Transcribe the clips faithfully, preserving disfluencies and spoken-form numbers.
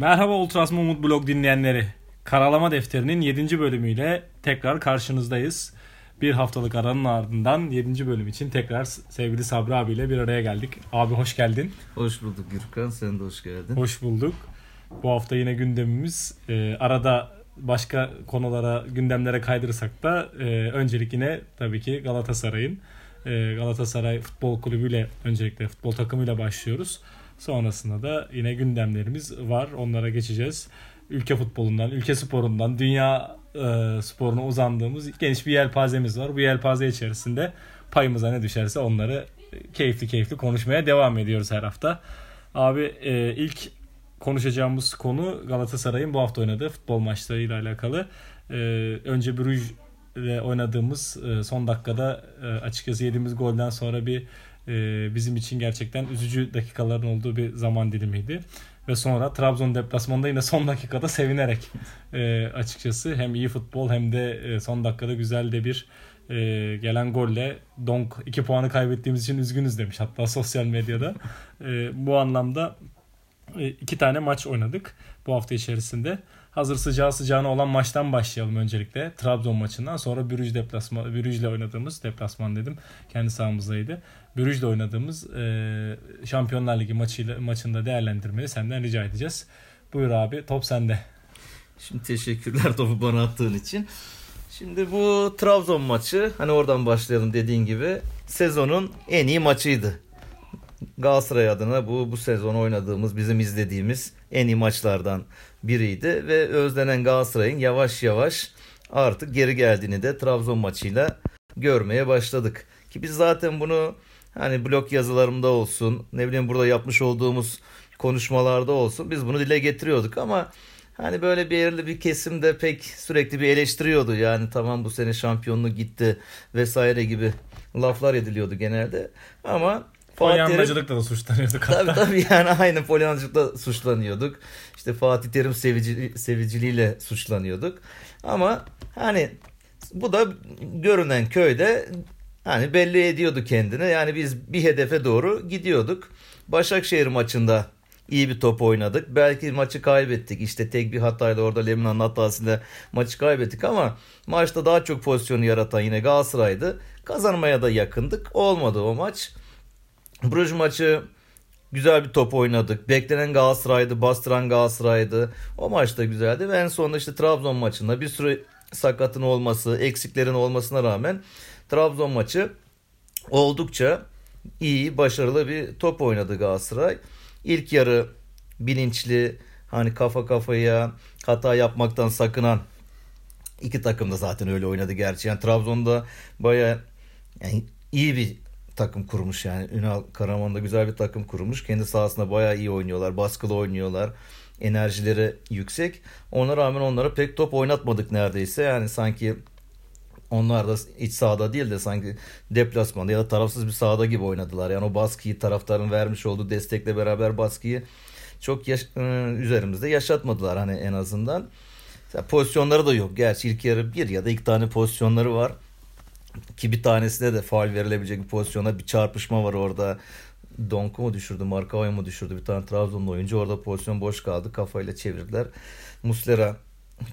Merhaba Ultraslan Umut Blog dinleyenleri. Karalama Defteri'nin yedinci bölümüyle tekrar karşınızdayız. Bir haftalık aranın ardından yedinci bölüm için tekrar sevgili Sabri abiyle bir araya geldik. Abi hoş geldin. Hoş bulduk Gürkan, sen de hoş geldin. Hoş bulduk. Bu hafta yine gündemimiz e, arada başka konulara, gündemlere kaydırsak da e, öncelik yine tabii ki Galatasaray'ın. E, Galatasaray Futbol Kulübü'yle, öncelikle futbol takımıyla başlıyoruz. Sonrasında da yine gündemlerimiz var. Onlara geçeceğiz. Ülke futbolundan, ülke sporundan, dünya e, sporuna uzandığımız geniş bir yelpazemiz var. Bu yelpaze içerisinde payımıza ne düşerse onları keyifli keyifli konuşmaya devam ediyoruz her hafta. Abi e, ilk konuşacağımız konu Galatasaray'ın bu hafta oynadığı futbol maçlarıyla alakalı. E, önce Brugge ile oynadığımız e, son dakikada e, açıkçası yediğimiz golden sonra bir bizim için gerçekten üzücü dakikaların olduğu bir zaman dilimiydi. Ve sonra Trabzon deplasmanında yine son dakikada sevinerek açıkçası hem iyi futbol hem de son dakikada güzel de bir gelen golle donk iki puanı kaybettiğimiz için üzgünüz demiş hatta sosyal medyada. Bu anlamda iki tane maç oynadık bu hafta içerisinde. Hazır sıcağı sıcağına olan maçtan başlayalım öncelikle. Trabzon maçından sonra Brugge deplasman, Brugge'le oynadığımız deplasman dedim. Kendi sahamızdaydı. Brugge'le oynadığımız e, Şampiyonlar Ligi maçıyla, maçında değerlendirmeyi senden rica edeceğiz. Buyur abi, top sende. Şimdi teşekkürler topu bana attığın için. Şimdi bu Trabzon maçı, hani oradan başlayalım dediğin gibi, sezonun en iyi maçıydı. Galatasaray adına bu bu sezon oynadığımız, bizim izlediğimiz en iyi maçlardan biriydi ve özlenen Galatasaray'ın yavaş yavaş artık geri geldiğini de Trabzon maçıyla görmeye başladık. Ki biz zaten bunu hani blog yazılarımda olsun, ne bileyim burada yapmış olduğumuz konuşmalarda olsun, biz bunu dile getiriyorduk ama hani böyle bir yerli bir kesim de pek sürekli bir eleştiriyordu. Yani tamam bu sene şampiyonluğu gitti vesaire gibi laflar ediliyordu genelde ama Polyanacılıkla da suçlanıyorduk hatta. Tabii tabii yani aynı polyanacılıkla suçlanıyorduk. İşte Fatih Terim sevici, seviciliğiyle suçlanıyorduk. Ama hani bu da görünen köyde hani belli ediyordu kendini. Yani biz bir hedefe doğru gidiyorduk. Başakşehir maçında iyi bir top oynadık. Belki maçı kaybettik. İşte tek bir hatayla orada Lemina'nın hatasıyla maçı kaybettik ama maçta daha çok pozisyonu yaratan yine Galatasaray'dı. Kazanmaya da yakındık. Olmadı o maç. Brugge maçı güzel bir top oynadık. Beklenen Galatasaray'dı, bastıran Galatasaray'dı. O maç da güzeldi ve en sonunda işte Trabzon maçında bir sürü sakatın olması, eksiklerin olmasına rağmen Trabzon maçı oldukça iyi, başarılı bir top oynadı Galatasaray. İlk yarı bilinçli, hani kafa kafaya, hata yapmaktan sakınan iki takım da zaten öyle oynadı gerçi. Yani Trabzon'da bayağı yani iyi bir takım kurmuş yani. Ünal Karaman'da güzel bir takım kurmuş. Kendi sahasında bayağı iyi oynuyorlar. Baskılı oynuyorlar. Enerjileri yüksek. Ona rağmen onlara pek top oynatmadık neredeyse. Yani sanki onlar da iç sahada değil de sanki deplasmanda ya da tarafsız bir sahada gibi oynadılar. Yani o baskıyı, taraftarın vermiş olduğu destekle beraber baskıyı çok yaş- üzerimizde yaşatmadılar hani en azından. Pozisyonları da yok. Gerçi ilk yarı bir ya da iki tane pozisyonları var. Ki bir tanesine de faul verilebilecek bir pozisyona bir çarpışma var orada. Donku mu düşürdü, Marka'yı mı düşürdü? Bir tane Trabzonlu oyuncu orada, pozisyon boş kaldı. Kafayla çevirdiler. Muslera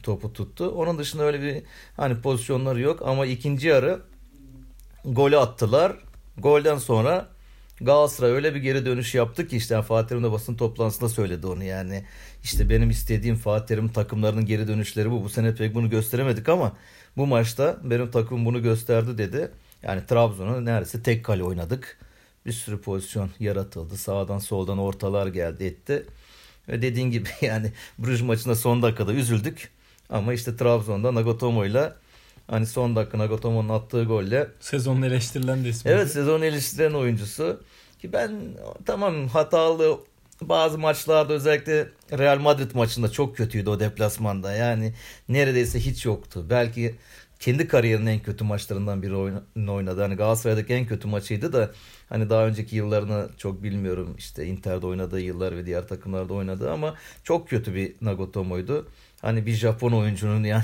topu tuttu. Onun dışında öyle bir hani pozisyonları yok ama ikinci yarı golü attılar. Golden sonra Galatasaray öyle bir geri dönüş yaptı ki işte Fatih Terim de basın toplantısında söyledi onu yani. İşte benim istediğim Fatih Terim takımlarının geri dönüşleri bu. Bu sene pek bunu gösteremedik ama bu maçta benim takımım bunu gösterdi dedi. Yani Trabzon'a neredeyse tek kale oynadık. Bir sürü pozisyon yaratıldı. Sağdan soldan ortalar geldi etti. Ve dediğin gibi yani Brugge maçında son dakikada üzüldük. Ama işte Trabzon'da Nagatomo'yla hani son dakika Nagatomo'nun attığı golle. Sezonun eleştirilen de ismi. Evet, sezonun eleştirilen oyuncusu. Ki ben tamam hatalı bazı maçlarda, özellikle Real Madrid maçında çok kötüydü o deplasmanda. Yani neredeyse hiç yoktu. Belki kendi kariyerinin en kötü maçlarından biri oynadı. Hani Galatasaray'daki en kötü maçıydı da hani daha önceki yıllarını çok bilmiyorum. İşte Inter'de oynadığı yıllar ve diğer takımlarda oynadı ama çok kötü bir Nagatomo'ydu. Hani bir Japon oyuncunun yani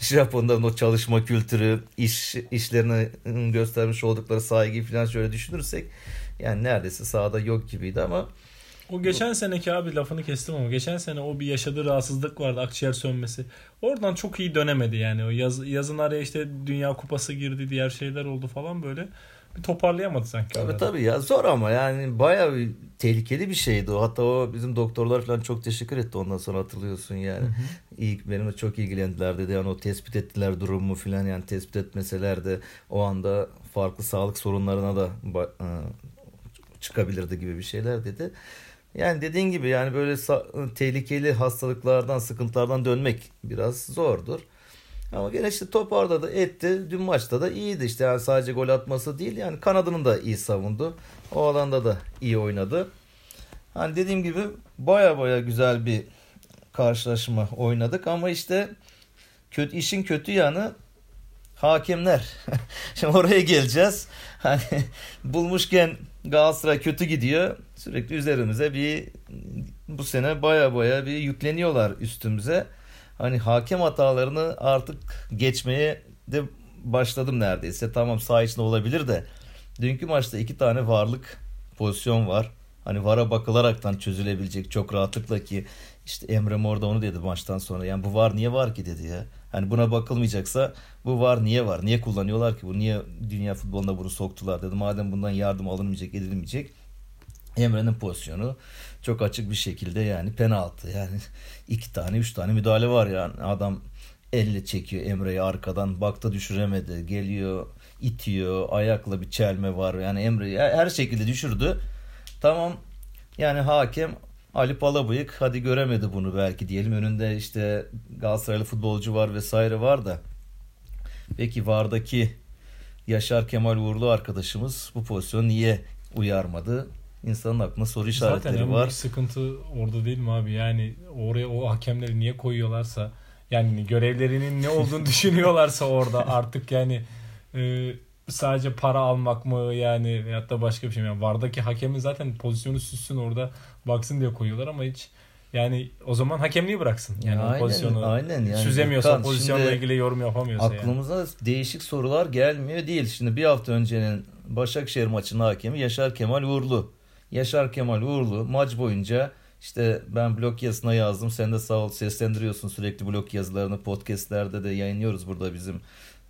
Japonların o çalışma kültürü, iş işlerine göstermiş oldukları saygıyı falan şöyle düşünürsek yani neredeyse sahada yok gibiydi ama O geçen seneki abi lafını kestim ama geçen sene o bir yaşadığı rahatsızlık vardı, akciğer sönmesi. Oradan çok iyi dönemedi yani. O yaz, yazın araya işte Dünya Kupası girdi, diğer şeyler oldu falan böyle. Bir toparlayamadı sanki. Tabii tabii ya, zor ama yani bayağı bir tehlikeli bir şeydi o. Hatta o bizim doktorlar falan çok teşekkür etti ondan sonra, hatırlıyorsun yani. İyi, benimle çok ilgilendiler dedi. Yani o tespit ettiler durumu falan, yani tespit etmeseler de o anda farklı sağlık sorunlarına da çıkabilirdi gibi bir şeyler dedi. Yani dediğin gibi yani böyle tehlikeli hastalıklardan, sıkıntılardan dönmek biraz zordur. Ama gene işte toparladı etti. Dün maçta da iyiydi işte. Yani sadece gol atması değil yani, kanadını da iyi savundu. O alanda da iyi oynadı. Hani dediğim gibi baya baya güzel bir karşılaşma oynadık ama işte kötü, işin kötü yanı hakemler. Şimdi oraya geleceğiz. Hani bulmuşken Galatasaray kötü gidiyor. Sürekli üzerimize bir, bu sene baya baya bir yükleniyorlar üstümüze. Hani hakem hatalarını artık geçmeye de başladım neredeyse. Tamam, saha içinde olabilir de. Dünkü maçta iki tane varlık pozisyon var. Hani vara bakılaraktan çözülebilecek çok rahatlıkla, ki işte Emre Mor da onu dedi maçtan sonra. Yani bu var niye var ki dedi ya. Hani buna bakılmayacaksa bu var niye var? Niye kullanıyorlar ki bunu? Niye dünya futboluna bunu soktular dedi. Madem bundan yardım alınmayacak, edilmeyecek. Emre'nin pozisyonu çok açık bir şekilde yani penaltı. Yani iki tane üç tane müdahale var yani. Adam elle çekiyor Emre'yi arkadan. Bakta düşüremedi. Geliyor, itiyor. Ayakla bir çelme var. Yani Emre'yi her şekilde düşürdü. Tamam yani hakem Ali Palabıyık hadi göremedi bunu belki diyelim. Önünde işte Galatasaraylı futbolcu var vesaire var da. Peki vardaki Yaşar Kemal Uğurlu arkadaşımız bu pozisyonu niye uyarmadı? İnsanın aklına soru işaretleri zaten var. Zaten sıkıntı orada değil mi abi? Yani oraya o hakemleri niye koyuyorlarsa, yani görevlerinin ne olduğunu düşünüyorlarsa orada artık yani e, sadece para almak mı yani, veyahut da başka bir şey mi? Yani vardaki hakemin zaten pozisyonu süssün orada baksın diye koyuyorlar ama hiç yani o zaman hakemliği bıraksın. Yani ya aynen, pozisyonu aynen yani süzemiyorsa Gürkan, pozisyonla ilgili yorum yapamıyorsa. Aklımıza yani değişik sorular gelmiyor değil. Şimdi bir hafta öncenin Başakşehir maçının hakemi Yaşar Kemal Uğurlu. Yaşar Kemal Uğurlu maç boyunca işte ben blog yazısına yazdım. Sen de sağ ol seslendiriyorsun sürekli blog yazılarını. Podcastlerde de yayınlıyoruz burada bizim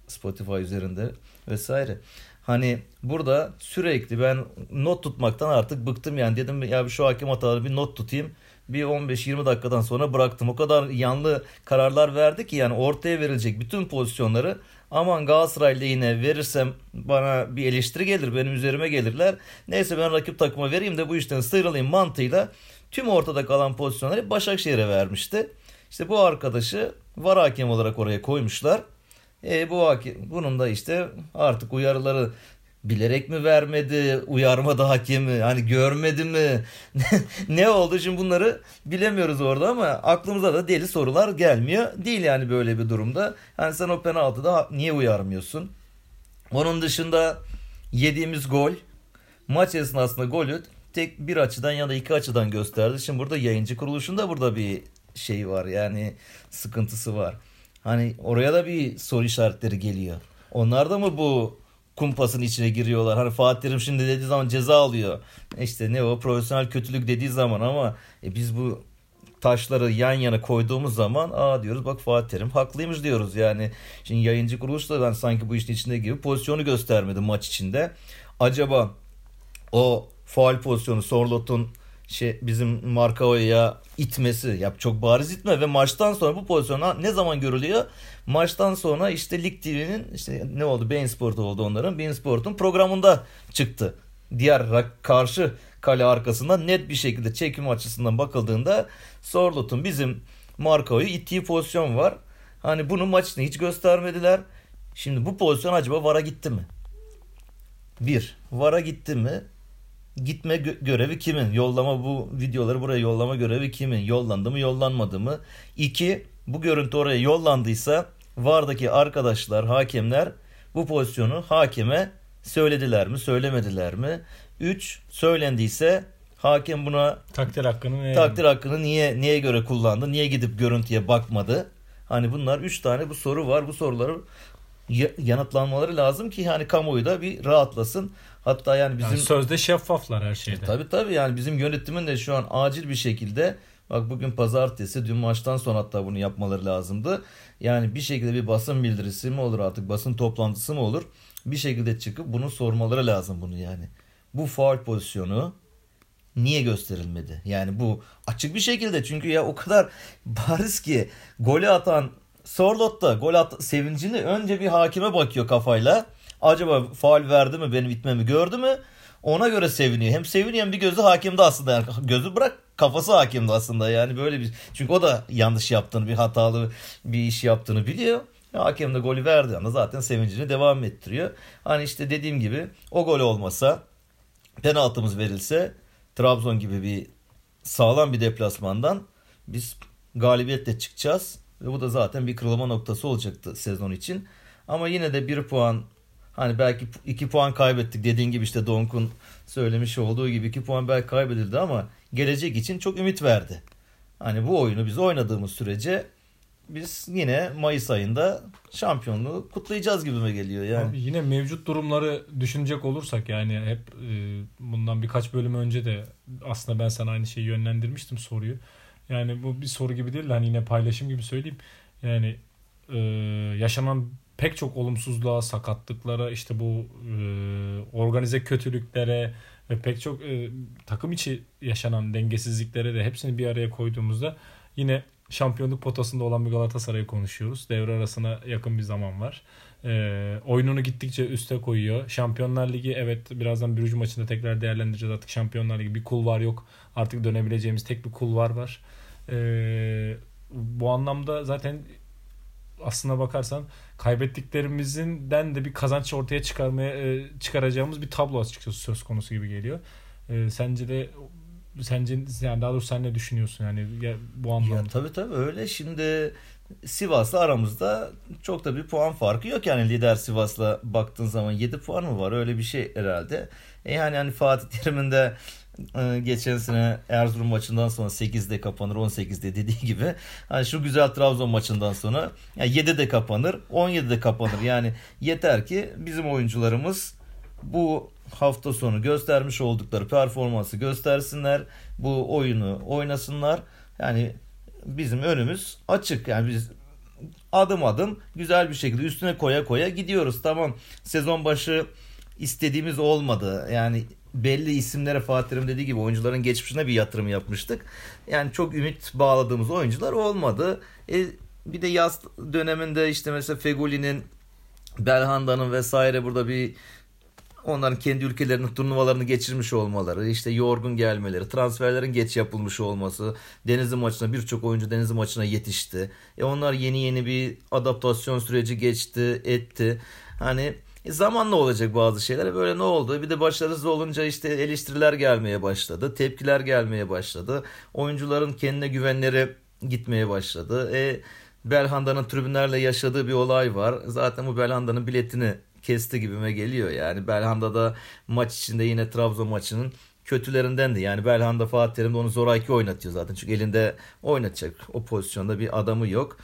Spotify üzerinde vesaire. Hani burada sürekli ben not tutmaktan artık bıktım yani. Dedim ya şu hakem hataları bir not tutayım. Bir on beş yirmi dakikadan sonra bıraktım. O kadar yanlı kararlar verdi ki yani ortaya verilecek bütün pozisyonları. Aman Galatasaray lehine verirsem bana bir eleştiri gelir, benim üzerime gelirler. Neyse ben rakip takıma vereyim de bu işten sıyrılayım mantığıyla tüm ortada kalan pozisyonları Başakşehir'e vermişti. İşte bu arkadaşı var hakem olarak oraya koymuşlar. E bu hakem, bunun da işte artık uyarıları bilerek mi vermedi, uyarmadı hakemi, hani görmedi mi, ne oldu şimdi bunları bilemiyoruz orada ama aklımıza da deli sorular gelmiyor değil yani böyle bir durumda. Hani sen o penaltıda niye uyarmıyorsun? Onun dışında yediğimiz gol, maç esnasında golü tek bir açıdan ya da iki açıdan gösterdi. Şimdi burada yayıncı kuruluşunda burada bir şey var yani, sıkıntısı var. Hani oraya da bir soru işaretleri geliyor. Onlar da mı bu kumpasın içine giriyorlar? Hani Fatih Terim şimdi dediği zaman ceza alıyor. İşte ne o profesyonel kötülük dediği zaman ama e biz bu taşları yan yana koyduğumuz zaman aa diyoruz bak Fatih Terim haklıymış diyoruz. Yani şimdi yayıncı kuruluşlardan yani sanki bu işin içinde gibi pozisyonu göstermedi maç içinde. Acaba o faul pozisyonu Sorlot'un şey bizim Markao'ya itmesi, ya çok bariz itme ve maçtan sonra bu pozisyon ne zaman görülüyor? Maçtan sonra işte Lig T V'nin işte ne oldu? Bein Sport oldu onların. Bein Sport'un programında çıktı. Diğer karşı kale arkasından net bir şekilde çekim açısından bakıldığında Sorlot'un bizim Markao'yu ittiği pozisyon var. Hani bunu maçta hiç göstermediler. Şimdi bu pozisyon acaba VAR'a gitti mi? Bir, VAR'a gitti mi? Gitme görevi kimin? Yollama, bu videoları buraya yollama görevi kimin? Yollandı mı, yollanmadı mı? İki, bu görüntü oraya yollandıysa vardaki arkadaşlar, hakemler bu pozisyonu hakeme söylediler mi, söylemediler mi? Üç, söylendiyse hakem buna takdir hakkını niye, takdir hakkını niye, niye göre kullandı? Niye gidip görüntüye bakmadı? Hani bunlar üç tane bu soru var. Bu soruları yanıtlanmaları lazım ki hani kamuoyu da bir rahatlasın. Hatta yani bizim yani sözde şeffaflar her şeyde. Tabii tabii yani bizim yönetimin de şu an acil bir şekilde bak bugün pazartesi, dün maçtan sonra hatta bunu yapmaları lazımdı. Yani bir şekilde bir basın bildirisi mi olur artık, basın toplantısı mı olur? Bir şekilde çıkıp bunu sormaları lazım bunu yani. Bu faul pozisyonu niye gösterilmedi? Yani bu açık bir şekilde çünkü ya o kadar bariz ki golü atan Sorlot'ta gol at sevincini önce bir hakime bakıyor kafayla. Acaba faul verdi mi, benim itmemi gördü mü? Ona göre seviniyor. Hem seviniyor hem bir gözü hakimde aslında. Yani gözü bırak, kafası hakimde aslında. Yani böyle bir çünkü o da yanlış yaptığını, bir hatalı bir iş yaptığını biliyor. Hakem de golü verdiği anda zaten sevincini devam ettiriyor. Hani işte dediğim gibi o gol olmasa, penaltımız verilse Trabzon gibi bir sağlam bir deplasmandan biz galibiyetle çıkacağız. Ve bu da zaten bir kırılma noktası olacaktı sezon için. Ama yine de bir puan, hani belki iki puan kaybettik dediğin gibi işte Donk'un söylemiş olduğu gibi iki puan belki kaybedildi ama gelecek için çok ümit verdi. Hani bu oyunu biz oynadığımız sürece biz yine Mayıs ayında şampiyonluğu kutlayacağız gibime geliyor yani. Abi yine mevcut durumları düşünecek olursak yani hep bundan birkaç bölüm önce de aslında ben sana aynı şeyi yönlendirmiştim soruyu. Yani bu bir soru gibi değil de hani yine paylaşım gibi söyleyeyim. Yani e, yaşanan pek çok olumsuzluğa, sakatlıklara, işte bu e, organize kötülüklere ve pek çok e, takım içi yaşanan dengesizliklere de hepsini bir araya koyduğumuzda yine şampiyonluk potasında olan bir Galatasaray'ı konuşuyoruz. Devre arasına yakın bir zaman var. E, oyununu gittikçe üste koyuyor. Şampiyonlar Ligi, evet birazdan Brugge maçında tekrar değerlendireceğiz. Artık Şampiyonlar Ligi bir kulvar yok. Artık dönebileceğimiz tek bir kulvar var. Ee, bu anlamda zaten aslına bakarsan kaybettiklerimizden de bir kazanç ortaya çıkarmaya e, çıkaracağımız bir tablo açıkçası söz konusu gibi geliyor. E, sence de sence yani daha doğrusu sen ne düşünüyorsun yani ya, bu anlamda? Ya, tabii tabii öyle. Şimdi Sivas'la aramızda çok da bir puan farkı yok yani lider Sivas'la baktığın zaman yedi puan mı var öyle bir şey herhalde. E yani hani Fatih Terim'in de geçen sene Erzurum maçından sonra sekizde kapanır on sekizde dediği gibi hani şu güzel Trabzon maçından sonra yani yedide kapanır on yedide kapanır yani yeter ki bizim oyuncularımız bu hafta sonu göstermiş oldukları performansı göstersinler, bu oyunu oynasınlar yani bizim önümüz açık yani biz adım adım güzel bir şekilde üstüne koya koya gidiyoruz. Tamam, sezon başı istediğimiz olmadı yani belli isimlere Fatih Terim dediği gibi oyuncuların geçmişine bir yatırım yapmıştık. Yani çok ümit bağladığımız oyuncular olmadı. E, bir de yaz döneminde işte mesela Fegoli'nin, Belhanda'nın vesaire burada bir onların kendi ülkelerinin turnuvalarını geçirmiş olmaları, işte yorgun gelmeleri, transferlerin geç yapılmış olması, Denizli maçına birçok oyuncu Denizli maçına yetişti. E onlar yeni yeni bir adaptasyon süreci geçti, etti. Hani E zamanla olacak bazı şeyler. Böyle ne oldu? Bir de başarısız olunca işte eleştiriler gelmeye başladı. Tepkiler gelmeye başladı. Oyuncuların kendine güvenleri gitmeye başladı. E, Belhanda'nın tribünlerle yaşadığı bir olay var. Zaten bu Belhanda'nın biletini kesti gibime geliyor. Yani Belhanda'da maç içinde yine Trabzon maçının kötülerinden de yani Belhanda Fatih Terim de onu zoraki oynatıyor zaten. Çünkü elinde oynatacak o pozisyonda bir adamı yok.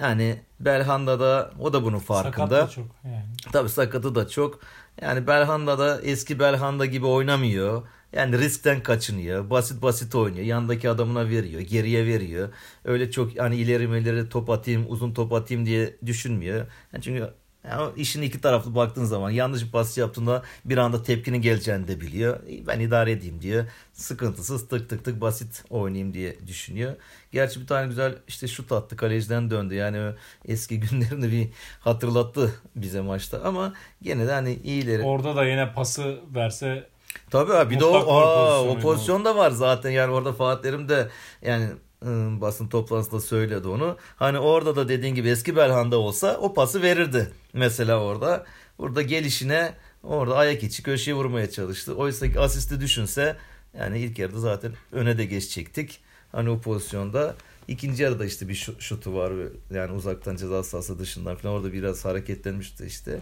Yani Belhanda'da o da bunun farkında. Sakat da çok yani. Tabii sakatı da çok. Yani Belhanda'da eski Belhanda gibi oynamıyor. Yani riskten kaçınıyor. Basit basit oynuyor. Yandaki adamına veriyor. Geriye veriyor. Öyle çok hani ileri meleri top atayım, uzun top atayım diye düşünmüyor. Yani çünkü yani işin iki taraflı baktığın zaman yanlış bir pas yaptığında bir anda tepkinin geleceğini de biliyor. Ben idare edeyim diyor. Sıkıntısız tık tık tık basit oynayayım diye düşünüyor. Gerçi bir tane güzel işte şut attı. Kaleciden döndü. Yani eski günlerini bir hatırlattı bize maçta ama gene de hani iyileri. Orada da yine pası verse. Tabii abi bir de o, aa, o pozisyon da var zaten. Yani orada Fatih Terim de yani ıı, basın toplantısında söyledi onu. Hani orada da dediğin gibi eski Belhanda olsa o pası verirdi. Mesela orada. Burada gelişine orada ayak içi köşeye vurmaya çalıştı. Oysa ki asisti düşünse yani ilk yarıda zaten öne de geçecektik. Hani o pozisyonda. İkinci yarıda işte bir şutu var. Yani uzaktan ceza sahası dışından falan. Orada biraz hareketlenmişti işte.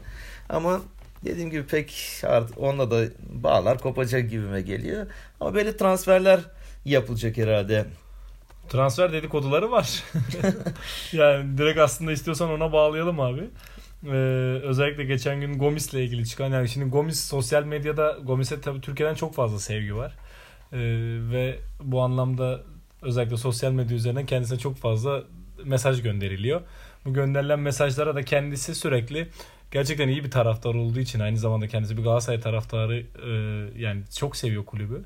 Ama dediğim gibi pek artık onunla da bağlar kopacak gibime geliyor. Ama böyle transferler yapılacak herhalde. Transfer dedikoduları var. Yani direkt aslında istiyorsan ona bağlayalım abi. Ee, özellikle geçen gün Gomis'le ilgili çıkan, yani şimdi Gomis sosyal medyada, Gomis'e tabii Türkiye'den çok fazla sevgi var. Ee, ve bu anlamda özellikle sosyal medya üzerinden kendisine çok fazla mesaj gönderiliyor. Bu gönderilen mesajlara da kendisi sürekli gerçekten iyi bir taraftar olduğu için, aynı zamanda kendisi bir Galatasaray taraftarı, e, yani çok seviyor kulübü.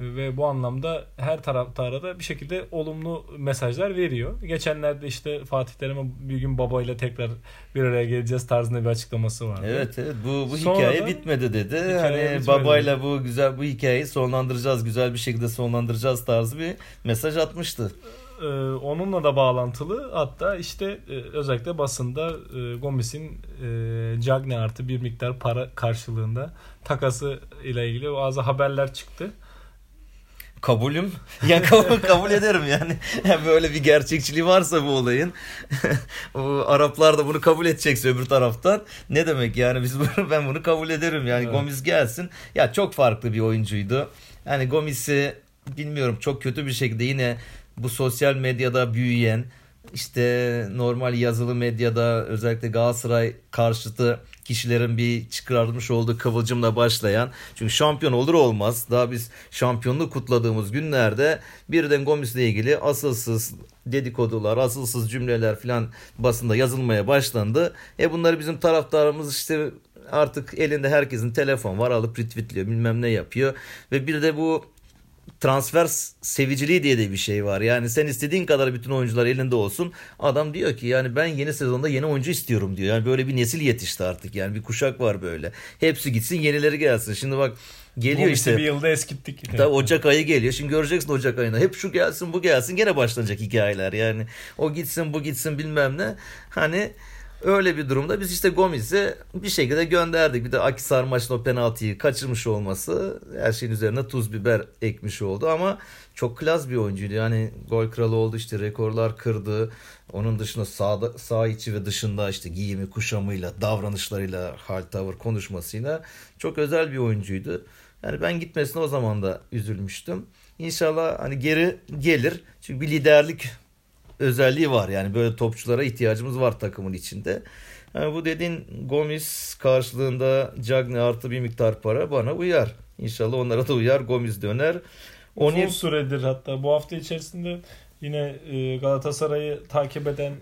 Ve bu anlamda her taraftara da bir şekilde olumlu mesajlar veriyor. Geçenlerde işte Fatih Terim'e bir gün babayla tekrar bir araya geleceğiz tarzında bir açıklaması vardı. Evet evet, bu, bu hikaye bitmedi dedi. Hikaye hani bitmedi. Babayla bu güzel bu hikayeyi sonlandıracağız, güzel bir şekilde sonlandıracağız tarzı bir mesaj atmıştı. Ee, onunla da bağlantılı hatta işte e, özellikle basında e, Gomis'in e, Cagny artı bir miktar para karşılığında takası ile ilgili bazı haberler çıktı. Kabulüm. Ya kabul, kabul ederim yani. Yani. Böyle bir gerçekçiliği varsa bu olayın. O Araplar da bunu kabul edecekse öbür taraftan. Ne demek yani, biz bunu, ben bunu kabul ederim yani. Evet. Gomis gelsin. Ya çok farklı bir oyuncuydu. Yani Gomis'i bilmiyorum, çok kötü bir şekilde yine bu sosyal medyada büyüyen, işte normal yazılı medyada özellikle Galatasaray karşıtı kişilerin bir çıkarmış olduğu kıvılcımla başlayan, çünkü şampiyon olur olmaz daha biz şampiyonluğu kutladığımız günlerde birden Gomis'le ilgili asılsız dedikodular, asılsız cümleler filan basında yazılmaya başlandı. E bunları bizim taraftarımız işte artık elinde herkesin telefon var, alıp retweetliyor, bilmem ne yapıyor. Ve bir de bu transfer seviciliği diye de bir şey var. Yani sen istediğin kadar bütün oyuncular elinde olsun. Adam diyor ki yani ben yeni sezonda yeni oyuncu istiyorum diyor. Yani böyle bir nesil yetişti artık. Yani bir kuşak var böyle. Hepsi gitsin, yenileri gelsin. Şimdi bak geliyor Gomis'i işte. Bir yılda eskittik. Tabii yani. Ocak ayı geliyor. Şimdi göreceksin Ocak ayında. Hep şu gelsin, bu gelsin. Gene başlanacak hikayeler yani. O gitsin, bu gitsin, bilmem ne. Hani öyle bir durumda biz işte Gomis'i bir şekilde gönderdik. Bir de Aki Sarmaş'ın o penaltıyı kaçırmış olması her şeyin üzerine tuz biber ekmiş oldu ama çok klas bir oyuncuydu. Yani gol kralı oldu, işte rekorlar kırdı. Onun dışında sağda, sağ içi ve dışında işte giyimi, kuşamıyla, davranışlarıyla, hal tavır, konuşmasıyla çok özel bir oyuncuydu. Yani ben gitmesine o zaman da üzülmüştüm. İnşallah hani geri gelir. Çünkü bir liderlik özelliği var yani, böyle topçulara ihtiyacımız var takımın içinde. Yani bu dediğin Gomis karşılığında Cagny artı bir miktar para bana uyar. İnşallah onlara da uyar, Gomis döner. Onu... Uzun süredir, hatta bu hafta içerisinde yine Galatasaray'ı takip eden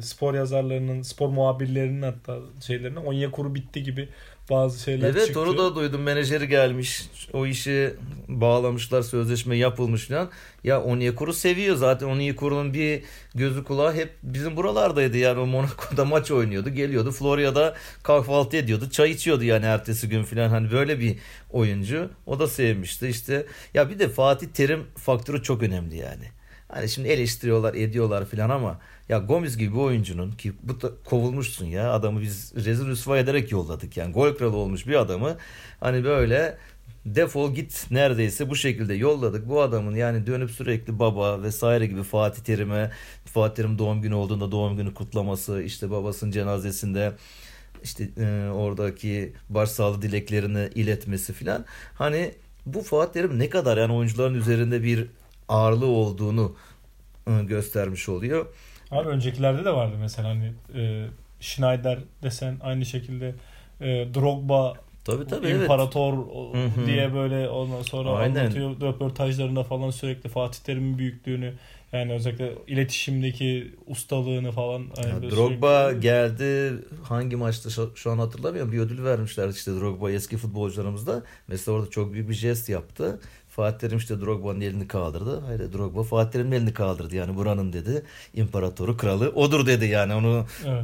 spor yazarlarının, spor muhabirlerinin hatta şeylerine Onyekuru bitti gibi bazı şeyler evet, çıktı. Evet, onu da duydum. Menajeri gelmiş. O işi bağlamışlar. Sözleşme yapılmış falan. Ya Onyekuru seviyor. Zaten Onyekuru'nun bir gözü kulağı hep bizim buralardaydı. Yani o Monaco'da maç oynuyordu. Geliyordu. Florya'da kahvaltı ediyordu. Çay içiyordu yani ertesi gün falan. Hani böyle bir oyuncu. O da sevmişti işte. Ya bir de Fatih Terim faktörü çok önemli yani. Hani şimdi eleştiriyorlar, ediyorlar filan ama ya Gomis gibi bir oyuncunun ki bu da, kovulmuşsun ya adamı biz rezil rüsva ederek yolladık yani, gol kralı olmuş bir adamı hani böyle defol git neredeyse bu şekilde yolladık. Bu adamın yani dönüp sürekli baba vesaire gibi Fatih Terim'e, Fatih Terim doğum günü olduğunda doğum günü kutlaması, işte babasının cenazesinde işte e, oradaki başsağlığı dileklerini iletmesi filan, hani bu Fatih Terim ne kadar yani oyuncuların üzerinde bir ağırlığı olduğunu göstermiş oluyor. Abi öncekilerde de vardı mesela hani e, Schneider desen aynı şekilde e, Drogba tabii, tabii, imparator evet. diye böyle ondan sonra aynen. Anlatıyor röportajlarında falan sürekli Fatih Terim'in büyüklüğünü, yani özellikle iletişimdeki ustalığını falan. Yani Drogba sürekli... geldi hangi maçta şu an hatırlamıyorum, bir ödül vermişler işte Drogba'ya eski futbolcularımızda. Mesela orada çok büyük bir jest yaptı. Fatih Terim işte Drogba'nın elini kaldırdı. Hayır, Drogba Fatih Terim'in elini kaldırdı. Yani buranın dedi imparatoru, kralı odur dedi yani. Onu evet.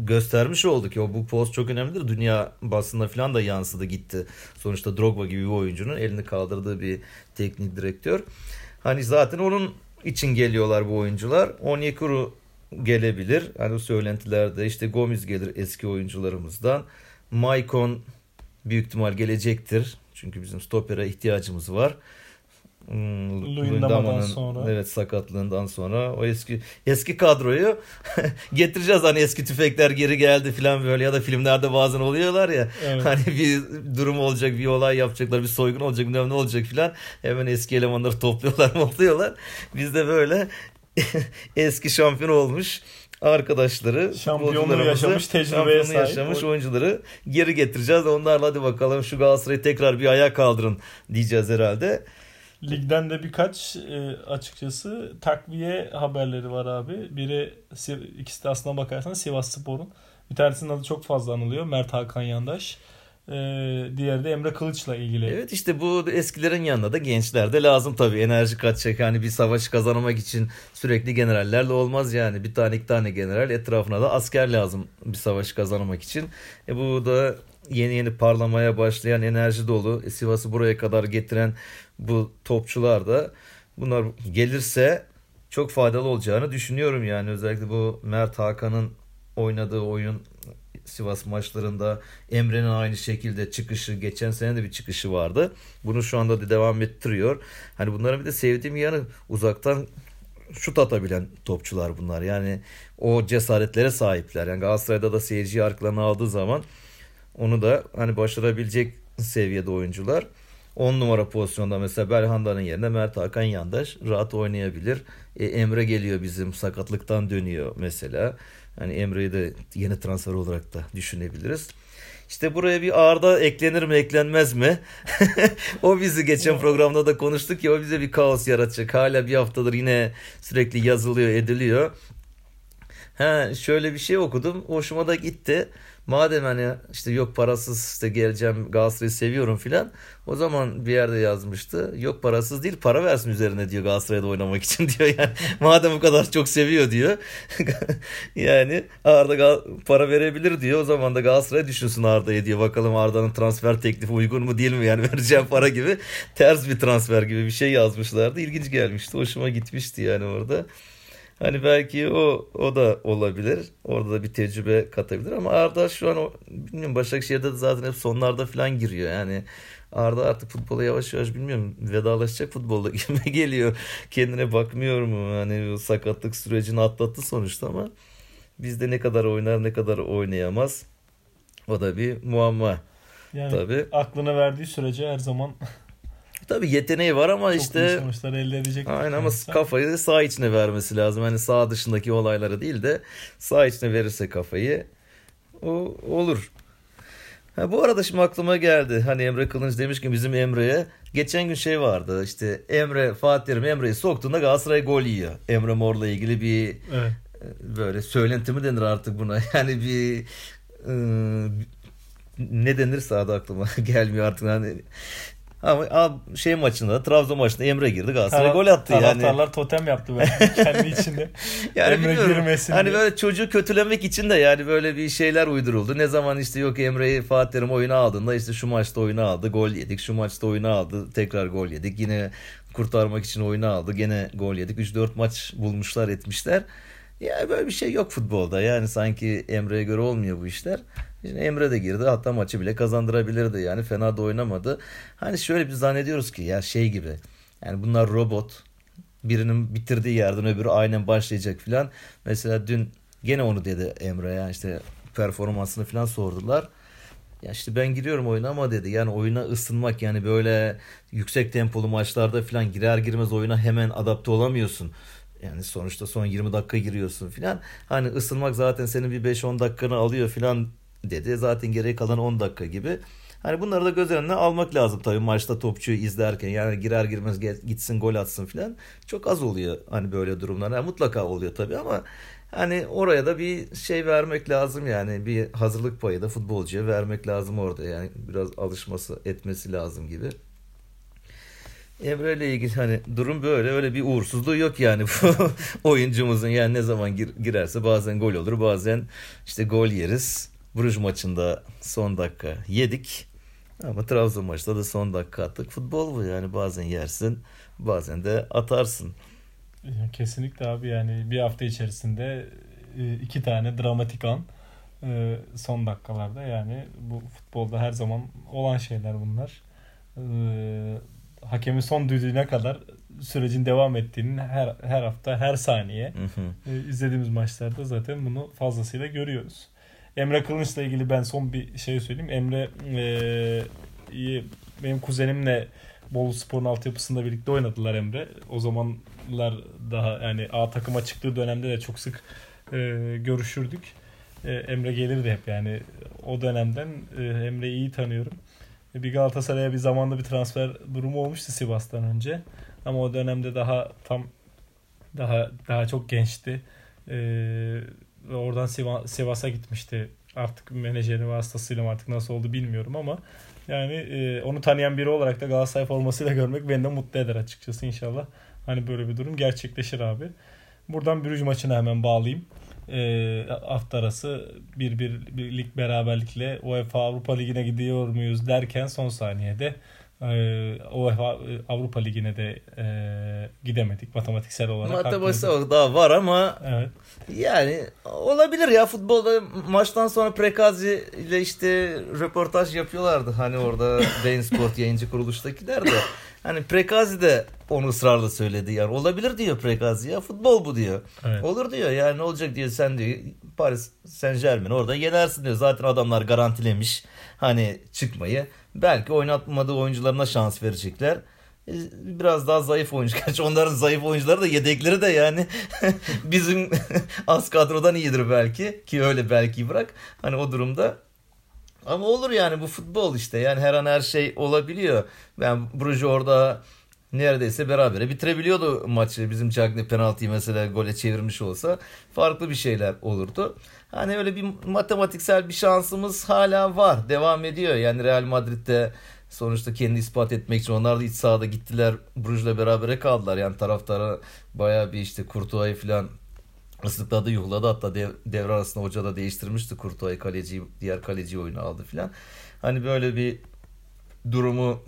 göstermiş oldu ki o bu poz çok önemlidir. Dünya basında falan da yansıdı gitti. Sonuçta Drogba gibi bir oyuncunun elini kaldırdığı bir teknik direktör. Hani zaten onun için geliyorlar bu oyuncular. Onyekuru gelebilir. Hani o söylentilerde işte Gomis gelir eski oyuncularımızdan. Maicon büyük ihtimal gelecektir. Çünkü bizim stopere ihtiyacımız var. Luyendama'dan sonra. Evet, sakatlığından sonra o eski eski kadroyu getireceğiz hani eski tüfekler geri geldi falan böyle, ya da filmlerde bazen oluyorlar ya evet. Hani bir durum olacak, bir olay yapacaklar, bir soygun olacak, bilmem ne olacak falan, hemen eski elemanları topluyorlar, mutluyorlar. Biz de böyle eski şampiyon olmuş arkadaşları, şampiyonluğu yaşamış, tecrübeye sahip yaşamış oyuncuları geri getireceğiz. Onlarla hadi bakalım şu Galatasaray'ı tekrar bir ayağa kaldırın diyeceğiz herhalde. Ligden de birkaç e, açıkçası takviye haberleri var abi. Biri, ikisi de aslına bakarsan Sivasspor'un. Bir tanesinin adı çok fazla anılıyor. Mert Hakan Yandaş. E, diğeri de Emre Kılıç'la ilgili. Evet, işte bu eskilerin yanında da gençler de lazım tabii. Enerji katacak. Yani bir savaşı kazanmak için sürekli generallerle olmaz yani. Bir tane iki tane general, etrafına da asker lazım bir savaşı kazanmak için. E, bu da yeni yeni parlamaya başlayan, enerji dolu, e, Sivas'ı buraya kadar getiren bu topçular da, bunlar gelirse çok faydalı olacağını düşünüyorum yani. Özellikle bu Mert Hakan'ın oynadığı oyun Sivas maçlarında, Emre'nin aynı şekilde çıkışı, geçen sene de bir çıkışı vardı. Bunu şu anda da devam ettiriyor. Hani bunların bir de sevdiğim yanı, uzaktan şut atabilen topçular bunlar. Yani o cesaretlere sahipler. Yani Galatasaray'da da seyirciyi arkalarına aldığı zaman onu da hani başarabilecek seviyede oyuncular. on numara pozisyonda mesela Belhanda'nın yerine Mert Hakan Yandaş rahat oynayabilir. E, Emre geliyor, bizim sakatlıktan dönüyor mesela. Hani Emre'yi de yeni transfer olarak da düşünebiliriz. İşte buraya bir Arda eklenir mi eklenmez mi? O bizi geçen programda da konuştuk ya, o bize bir kaos yaratacak. Hala bir haftadır yine sürekli yazılıyor ediliyor. Ha, şöyle bir şey okudum, hoşuma da gitti. Madem hani işte yok parasız işte geleceğim, Galatasaray'ı seviyorum filan. O zaman bir yerde yazmıştı. Yok parasız değil, para versin üzerine diyor Galatasaray'da oynamak için diyor. Yani madem bu kadar çok seviyor diyor. Yani Arda para verebilir diyor. O zaman da Galatasaray düşünsün Arda'yı diyor. Bakalım Arda'nın transfer teklifi uygun mu değil mi? Yani vereceğim para gibi, ters bir transfer gibi bir şey yazmışlardı. İlginç gelmişti. Hoşuma gitmişti yani orada. Hani belki o o da olabilir. Orada da bir tecrübe katabilir ama Arda şu an o, bilmiyorum, Başakşehir'de de zaten hep sonlarda falan giriyor. Yani Arda artık futbola yavaş yavaş, bilmiyorum, vedalaşacak futbolla gibi geliyor. Kendine bakmıyor mu? Hani sakatlık sürecini atlattı sonuçta ama bizde ne kadar oynar ne kadar oynayamaz, o da bir muamma. Yani tabii aklına verdiği sürece her zaman tabii yeteneği var ama çok işte elde edecek. Aynen, ama kafayı sağ içine vermesi lazım. Hani sağ dışındaki olaylara değil de sağ içine verirse kafayı, o olur. Ha, bu arada şimdi aklıma geldi. Hani Emre Kılınç demiş ki bizim Emre'ye. Geçen gün şey vardı işte, Emre, Fatih Terim Emre'yi soktuğunda Galatasaray gol yiyor. Emre Mor'la ilgili bir evet, böyle söylenti mi denir artık buna? Yani bir ıı, ne denirse adı aklıma gelmiyor artık. Hani ama şey maçında, Trabzon maçında Emre girdi, Galatasaray gol attı yani. Taraftarlar totem yaptı böyle kendi içinde. Yani Emre girmesin hani diye. Böyle çocuğu kötülemek için de yani böyle bir şeyler uyduruldu. Ne zaman işte yok Emre'yi Fatih Terim oyuna aldığında işte şu maçta oyuna aldı gol yedik, şu maçta oyuna aldı tekrar gol yedik, yine kurtarmak için oyuna aldı gene gol yedik. üç dört maç bulmuşlar etmişler. Ya böyle bir şey yok futbolda yani, sanki Emre'ye göre olmuyor bu işler. Şimdi Emre de girdi, hatta maçı bile kazandırabilirdi yani, fena da oynamadı. Hani şöyle biz zannediyoruz ki ya şey gibi, yani bunlar robot, birinin bitirdiği yerden öbürü aynen başlayacak filan. Mesela dün gene onu dedi Emre, yani işte performansını filan sordular. Ya işte ben giriyorum oyuna ama dedi, yani oyuna ısınmak, yani böyle yüksek tempolu maçlarda filan girer girmez oyuna hemen adapte olamıyorsun. Yani sonuçta son yirmi dakika giriyorsun filan. Hani ısınmak zaten senin bir beş on dakikanı alıyor filan dedi. Zaten geriye kalan on dakika gibi. Hani bunları da göz önüne almak lazım tabii maçta topçuyu izlerken. Yani girer girmez gitsin gol atsın filan. Çok az oluyor hani böyle durumlar. Yani mutlaka oluyor tabii ama hani oraya da bir şey vermek lazım yani. Bir hazırlık payı da futbolcuya vermek lazım orada. Yani biraz alışması etmesi lazım gibi. Emre ile ilgili hani durum böyle, öyle bir uğursuzluğu yok yani oyuncumuzun. Yani ne zaman gir, girerse bazen gol olur, bazen işte gol yeriz. Brugge maçında son dakika yedik ama Trabzon maçında da son dakika attık. Futbol bu yani, bazen yersin bazen de atarsın. Kesinlikle abi, yani bir hafta içerisinde iki tane dramatik an son dakikalarda, yani bu futbolda her zaman olan şeyler bunlar. Hakemin son düdüğüne kadar sürecin devam ettiğini her her hafta, her saniye hı hı. E, izlediğimiz maçlarda zaten bunu fazlasıyla görüyoruz. Emre Kılınç'la ilgili ben son bir şey söyleyeyim. Emre e, benim kuzenimle Bolu Spor'un altyapısında birlikte oynadılar Emre. O zaman Bayraklılar daha yani A takıma çıktığı dönemde de çok sık e, görüşürdük. E, Emre gelirdi hep yani o dönemden e, Emre'yi iyi tanıyorum. E, bir Galatasaray'a bir zamanda bir transfer durumu olmuştu Sivas'tan önce. Ama o dönemde daha tam daha daha çok gençti. E, ve oradan Sivas'a gitmişti. Artık menajeri vasıtasıyla mı artık nasıl oldu bilmiyorum ama yani e, onu tanıyan biri olarak da Galatasaray formasıyla görmek beni de mutlu eder açıkçası. İnşallah hani böyle bir durum gerçekleşir abi. Buradan Brugge maçına hemen bağlayayım. E, hafta arası bir birlik beraberlikle UEFA Avrupa Ligi'ne gidiyor muyuz derken son saniyede e, UEFA Avrupa Ligi'ne de e, gidemedik matematiksel olarak. Matematiksel olarak daha var ama evet. Yani olabilir ya, futbolda maçtan sonra Prekazi ile işte röportaj yapıyorlardı hani orada Bein Sport yayıncı kuruluştakiler de hani Prekazi de onu ısrarla söyledi yani olabilir diyor Prekazi ya, futbol bu diyor. Evet. Olur diyor yani, ne olacak diyor, sen diyor Paris Saint-Germain orada yenersin diyor, zaten adamlar garantilemiş hani çıkmayı, belki oynatmadığı oyuncularına şans verecekler. Biraz daha zayıf oyuncu. Gerçi onların zayıf oyuncuları da yedekleri de yani bizim az kadrodan iyidir belki. Ki öyle belki bırak. Hani o durumda. Ama olur yani, bu futbol işte. Yani her an her şey olabiliyor. Yani Brugge orada neredeyse berabere bitirebiliyordu maçı. Bizim Cagny penaltıyı mesela gole çevirmiş olsa farklı bir şeyler olurdu. Hani öyle bir matematiksel bir şansımız hala var. Devam ediyor. Yani Real Madrid'de sonuçta kendini ispat etmek için onlar da iç sahada gittiler. Brugge'le berabere kaldılar. Yani taraftara bayağı bir işte Kurtuay'ı falan ıslıkladı, yuhladı. Hatta dev, devre arasında hoca da değiştirmişti Kurtuay'ı, kaleciyi, diğer kaleciyi oyunu aldı falan. Hani böyle bir durumu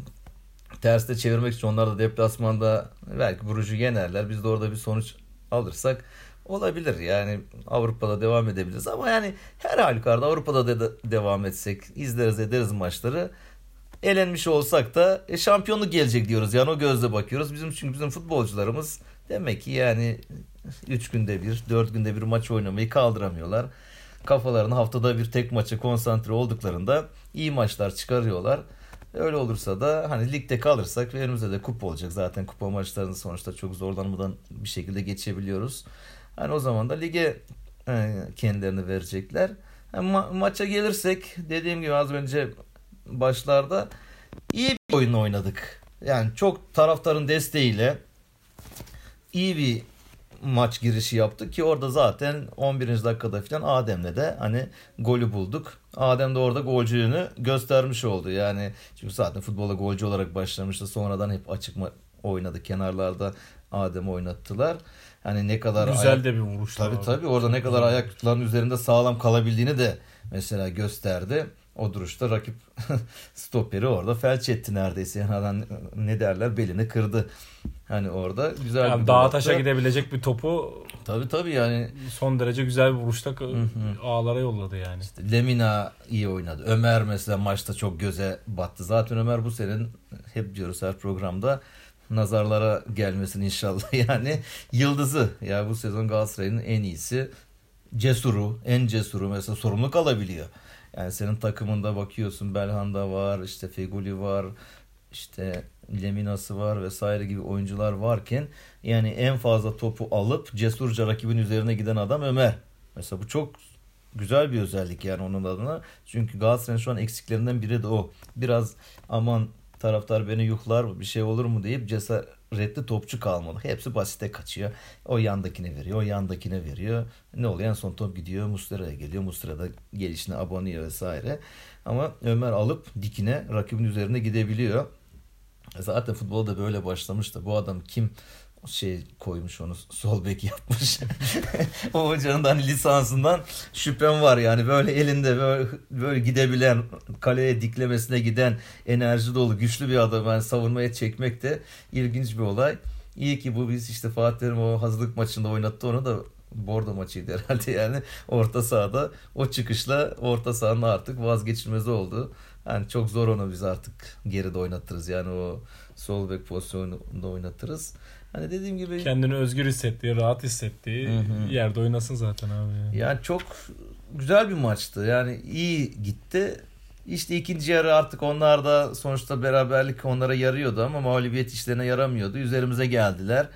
terste çevirmek için onlar da deplasmanda belki Brugge'ü yenerler. Biz de orada bir sonuç alırsak olabilir. Yani Avrupa'da devam edebiliriz. Ama yani her halükarda Avrupa'da da de devam etsek, izleriz ederiz maçları. Elenmiş olsak da e, şampiyonluk gelecek diyoruz. Yani o gözle bakıyoruz. Bizim çünkü bizim futbolcularımız demek ki yani üç günde bir, dört günde bir maç oynamayı kaldıramıyorlar. Kafalarını haftada bir tek maça konsantre olduklarında iyi maçlar çıkarıyorlar. Öyle olursa da hani ligde kalırsak ve önümüzde de kupa olacak. Zaten kupa maçlarını sonuçta çok zorlanmadan bir şekilde geçebiliyoruz. Hani o zaman da lige e, kendilerini verecekler. Yani ma- maça gelirsek dediğim gibi az önce başlarda iyi bir oyun oynadık. Yani çok taraftarın desteğiyle iyi bir maç girişi yaptık ki orada zaten on birinci dakikada falan Adem'le de hani golü bulduk. Adem de orada golcülüğünü göstermiş oldu. Yani çünkü zaten futbola golcü olarak başlamıştı. Sonradan hep açık oynadı. Kenarlarda Adem oynattılar. Hani ne kadar güzel ayak... de bir vuruş. Tabii abi. Tabii orada ne kadar ayakların üzerinde sağlam kalabildiğini de mesela gösterdi. O duruşta rakip stoperi orada felç etti neredeyse. Yani adam ne derler, belini kırdı. Hani orada güzel yani bir dağa vuruşta, taşa gidebilecek bir topu tabii tabii yani son derece güzel bir vuruşta hı-hı, ağlara yolladı yani. İşte Lemina iyi oynadı. Ömer mesela maçta çok göze battı. Zaten Ömer bu senin hep diyoruz her programda nazarlara gelmesin inşallah yani yıldızı. Ya yani bu sezon Galatasaray'ın en iyisi, cesuru, en cesuru mesela sorumluluk alabiliyor. Yani senin takımında bakıyorsun Belhanda var, işte Feguli var, işte Lemina'sı var vesaire gibi oyuncular varken yani en fazla topu alıp cesurca rakibin üzerine giden adam Ömer. Mesela bu çok güzel bir özellik yani onun adına. Çünkü Galatasaray'ın şu an eksiklerinden biri de o. Biraz aman taraftar beni yuhlar mı, bir şey olur mu deyip cesaretli topçu kalmalı. Hepsi basite kaçıyor. O yandakine veriyor, o yandakine veriyor. Ne oluyor? En son top gidiyor, Muslera'ya geliyor. Muslera da gelişine abanıyor vesaire. Ama Ömer alıp dikine rakibin üzerine gidebiliyor. Zaten futbolda böyle başlamıştı. Bu adam kim şey koymuş, onu sol bek yapmış. O hocanın da hani lisansından şüphem var yani, böyle elinde böyle, böyle gidebilen, kaleye diklemesine giden, enerji dolu güçlü bir adam yani savunmaya çekmek de ilginç bir olay. İyi ki bu biz işte Fatih Terim o hazırlık maçında oynattı onu da, Bordo maçıydı herhalde yani, orta sahada o çıkışla orta sahanın artık vazgeçilmezi oldu. Yani çok zor, onu biz artık geride oynatırız yani, o sol bek pozisyonunda oynatırız. Hani dediğim gibi kendini özgür hissettiği, rahat hissettiği hı-hı, yerde oynasın zaten abi. Yani. yani çok güzel bir maçtı. Yani iyi gitti. İşte ikinci yarı artık onlar da sonuçta beraberlik onlara yarıyordu ama mağlubiyet işlerine yaramıyordu. Üzerimize geldiler.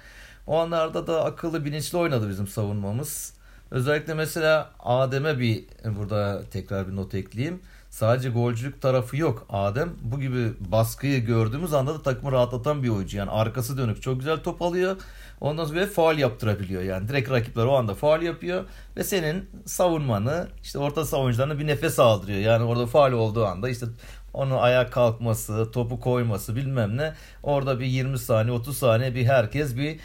O anlarda da akıllı, bilinçli oynadı bizim savunmamız. Özellikle mesela Adem'e bir burada tekrar bir not ekleyeyim. Sadece golcülük tarafı yok. Adem bu gibi baskıyı gördüğümüz anda da takımı rahatlatan bir oyuncu. Yani arkası dönük çok güzel top alıyor. Ondan sonra faul yaptırabiliyor. Yani direkt rakipler o anda faul yapıyor. Ve senin savunmanı, işte orta saha oyuncularına bir nefes aldırıyor. Yani orada faul olduğu anda işte onun ayağa kalkması, topu koyması bilmem ne. Orada bir yirmi saniye otuz saniye bir herkes bir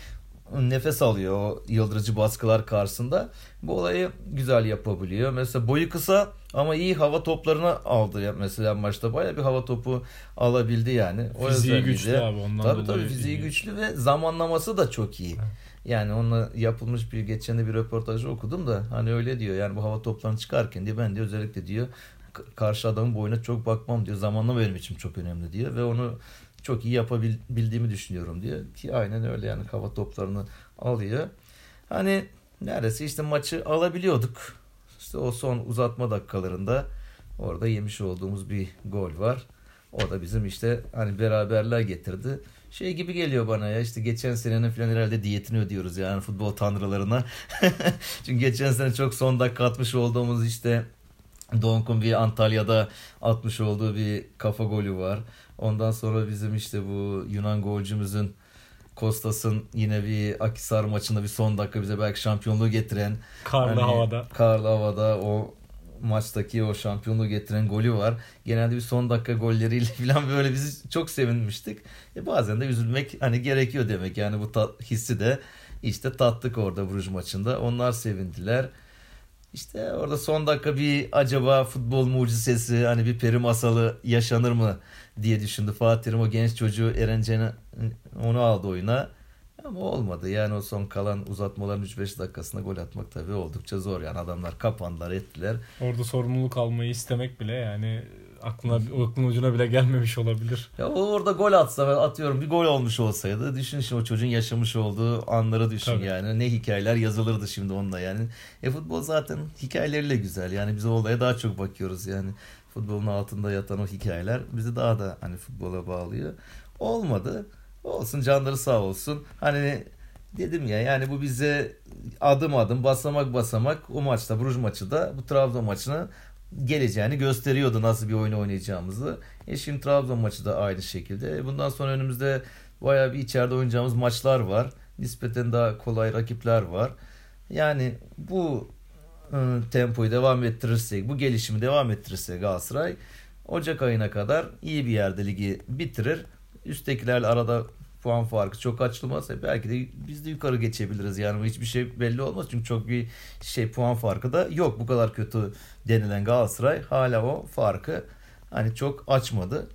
nefes alıyor o yıldırıcı baskılar karşısında. Bu olayı güzel yapabiliyor. Mesela boyu kısa ama iyi hava toplarını aldı. Mesela maçta bayağı bir hava topu alabildi yani. O fiziği güçlü abi ondan tabii, dolayı. Tabii fiziği iyi. Güçlü ve zamanlaması da çok iyi. Evet. Yani onunla yapılmış bir geçen de bir röportajı okudum da hani öyle diyor. Yani bu hava toplarını çıkarken diye ben diyor özellikle diyor karşı adamın boyuna çok bakmam diyor. Zamanlama benim için çok önemli diyor ve onu çok iyi yapabildiğimi düşünüyorum diyor ki aynen öyle yani hava toplarını alıyor. Hani neredeyse işte maçı alabiliyorduk. İşte o son uzatma dakikalarında orada yemiş olduğumuz bir gol var. O da bizim işte hani beraberliğe getirdi. Şey gibi geliyor bana ya işte geçen senenin falan herhalde diyetini ödüyoruz yani futbol tanrılarına. Çünkü geçen sene çok son dakika atmış olduğumuz işte Donk'un bir Antalya'da atmış olduğu bir kafa golü var. Ondan sonra bizim işte bu Yunan golcümüzün Kostas'ın yine bir Akhisar maçında bir son dakika bize belki şampiyonluğu getiren karlı hani, havada. Karlı havada o maçtaki o şampiyonluğu getiren golü var. Genelde bir son dakika golleriyle falan böyle biz çok sevinmiştik. E bazen de üzülmek hani gerekiyor demek. Yani bu tat, hissi de işte tattık orada Bruges maçında. Onlar sevindiler. İşte orada son dakika bir acaba futbol mucizesi hani bir peri masalı yaşanır mı diye düşündü. Fatih Terim o genç çocuğu Erencen'i onu aldı oyuna ama olmadı. Yani o son kalan uzatmaların üç beş dakikasında gol atmak tabii oldukça zor. Yani adamlar kapandılar ettiler. Orada sorumluluk almayı istemek bile yani aklına aklın ucuna bile gelmemiş olabilir. Ya orada gol atsa atıyorum bir gol olmuş olsaydı düşün şimdi o çocuğun yaşamış olduğu anları düşün tabii. Yani ne hikayeler yazılırdı şimdi onunla yani. E futbol zaten hikayeleriyle güzel yani biz o olaya daha çok bakıyoruz yani futbolun altında yatan o hikayeler bizi daha da hani futbola bağlıyor. Olmadı. Olsun canları sağ olsun. Hani dedim ya yani bu bize adım adım basamak basamak o maçta Bruges maçı da bu Trabzon maçını geleceğini gösteriyordu nasıl bir oyun oynayacağımızı. E şimdi Trabzon maçı da aynı şekilde. Bundan sonra önümüzde bayağı bir içeride oynayacağımız maçlar var. Nispeten daha kolay rakipler var. Yani bu tempoyu devam ettirirsek, bu gelişimi devam ettirirse Galatasaray Ocak ayına kadar iyi bir yerde ligi bitirir. Üsttekilerle arada puan farkı çok açılmazsa belki de biz de yukarı geçebiliriz. Yani hiçbir şey belli olmaz. Çünkü çok bir şey puan farkı da yok. Bu kadar kötü denilen Galatasaray hala o farkı hani çok açmadı.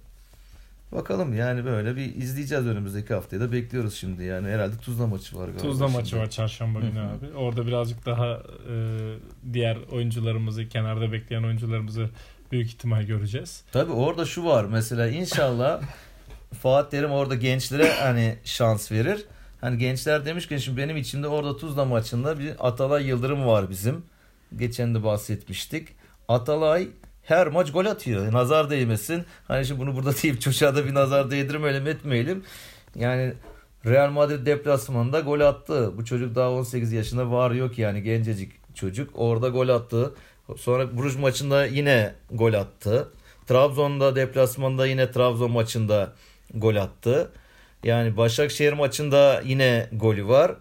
Bakalım yani böyle bir izleyeceğiz önümüzdeki haftayı da bekliyoruz şimdi. Yani herhalde Tuzla maçı var galiba. Tuzla şimdi. Maçı var çarşamba günü abi. Orada birazcık daha e, diğer oyuncularımızı, kenarda bekleyen oyuncularımızı büyük ihtimal göreceğiz. Tabii orada şu var mesela inşallah Fatih Terim orada gençlere hani şans verir. Hani gençler demişken şimdi benim içimde orada Tuzla maçında bir Atalay Yıldırım var bizim. Geçen de bahsetmiştik. Atalay her maç gol atıyor. Nazar değmesin. Hani şimdi bunu burada deyip çocuğa da bir nazar değdirmeyelim etmeyelim. Yani Real Madrid deplasmanında gol attı. Bu çocuk daha on sekiz yaşında var yok yani gencecik çocuk. Orada gol attı. Sonra Bruges maçında yine gol attı. Trabzon'da deplasmanda yine Trabzon maçında gol attı. Yani Başakşehir maçında yine golü var.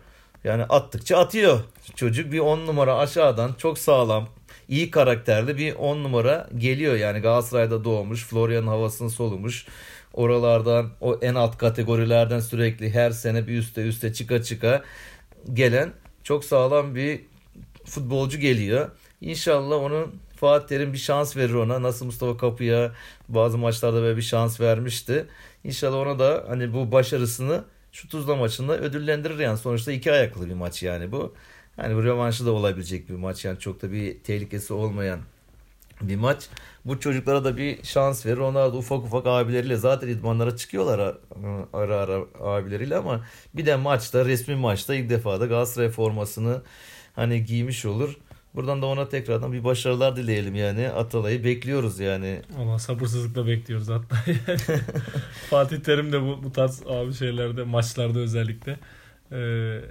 Yani attıkça atıyor. Çocuk bir on numara aşağıdan çok sağlam, iyi karakterli bir on numara geliyor. Yani Galatasaray'da doğmuş, Florya'nın havasını solumuş. Oralardan o en alt kategorilerden sürekli her sene bir üste üste çıka çıka gelen çok sağlam bir futbolcu geliyor. İnşallah onun Fatih Terim bir şans verir ona. Nasıl Mustafa Kapı'ya bazı maçlarda böyle bir şans vermişti. İnşallah ona da hani bu başarısını şu Tuzla maçında ödüllendirir yani. Sonuçta iki ayaklı bir maç yani bu. Hani bu rövanşı da olabilecek bir maç yani çok da bir tehlikesi olmayan bir maç. Bu çocuklara da bir şans verir. Onlar da ufak ufak abileriyle zaten idmanlara çıkıyorlar ara ara abileriyle ama bir de maçta resmi maçta ilk defa da Galatasaray formasını hani giymiş olur. Buradan da ona tekrardan bir başarılar dileyelim yani. Atalay'ı bekliyoruz yani. Valla sabırsızlıkla bekliyoruz hatta yani. Fatih Terim de bu, bu tarz abi şeylerde, maçlarda özellikle e,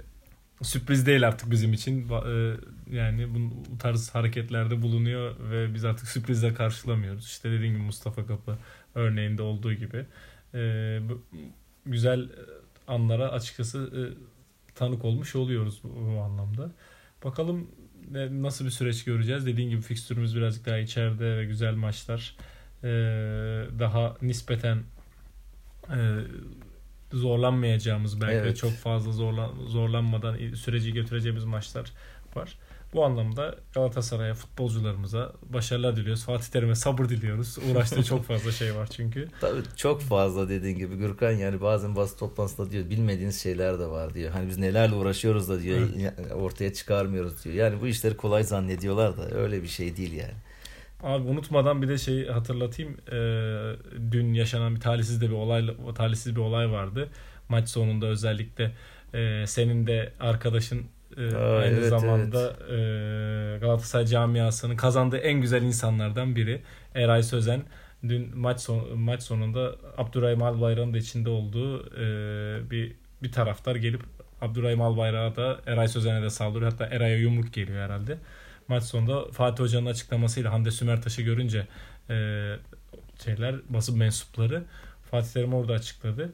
sürpriz değil artık bizim için. E, yani bu, bu tarz hareketlerde bulunuyor ve biz artık sürprizle karşılamıyoruz. İşte dediğim gibi Mustafa Kapı örneğinde olduğu gibi. E, bu, güzel anlara açıkçası e, tanık olmuş oluyoruz bu, bu anlamda. Bakalım e, nasıl bir süreç göreceğiz. Dediğim gibi fikstürümüz birazcık daha içeride ve güzel maçlar. E, daha nispeten e, zorlanmayacağımız, belki evet. çok fazla zorlan, zorlanmadan süreci götüreceğimiz maçlar var. Bu anlamda Galatasaray'a, futbolcularımıza başarılar diliyoruz. Fatih Terim'e sabır diliyoruz. Uğraştığı çok fazla şey var çünkü. Tabii çok fazla, dediğin gibi Gürkan, yani bazen bazı toplantısında diyor bilmediğiniz şeyler de var diyor. Hani biz nelerle uğraşıyoruz da diyor, evet. ortaya çıkarmıyoruz diyor. Yani bu işleri kolay zannediyorlar da öyle bir şey değil yani. Abi unutmadan bir de şey hatırlatayım. Ee, dün yaşanan bir talihsiz de bir olay talihsiz bir olay vardı. Maç sonunda özellikle e, senin de arkadaşın e, Aa, aynı evet, zamanda evet. E, Galatasaray camiasının kazandığı en güzel insanlardan biri Eray Sözen. Dün maç son, maç sonunda Abdurrahim Albayrak'ın da içinde olduğu e, bir bir taraftar gelip Abdurrahim Albayrak'a da Eray Sözen'e de saldırıyor. Hatta Eray'a yumruk geliyor herhalde. Maç sonunda Fatih Hoca'nın açıklamasıyla Hande Sümertaş'ı görünce e, şeyler, basın mensupları, Fatih Terim orada açıkladı.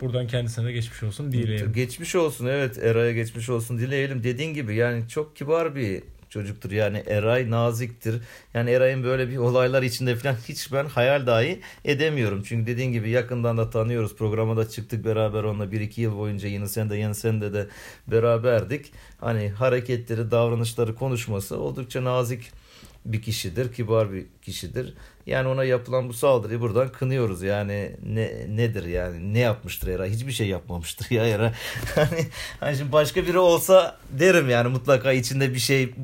Buradan kendisine de geçmiş olsun dileyelim. Geçmiş olsun, evet, Eray'a geçmiş olsun dileyelim. Dediğin gibi yani çok kibar bir çocuktur. Yani Eray naziktir. Yani Eray'ın böyle bir olaylar içinde falan hiç ben hayal dahi edemiyorum. Çünkü dediğin gibi yakından da tanıyoruz. Programa da çıktık beraber onunla bir iki yıl boyunca yeni sende yeni sende de beraberdik. Hani hareketleri, davranışları, konuşması oldukça nazik bir kişidir. Kibar bir kişidir. Yani ona yapılan bu saldırıyı buradan kınıyoruz. Yani ne nedir yani? Ne yapmıştır Eray? Hiçbir şey yapmamıştır ya Eray. Hani, hani şimdi başka biri olsa derim yani mutlaka içinde bir şey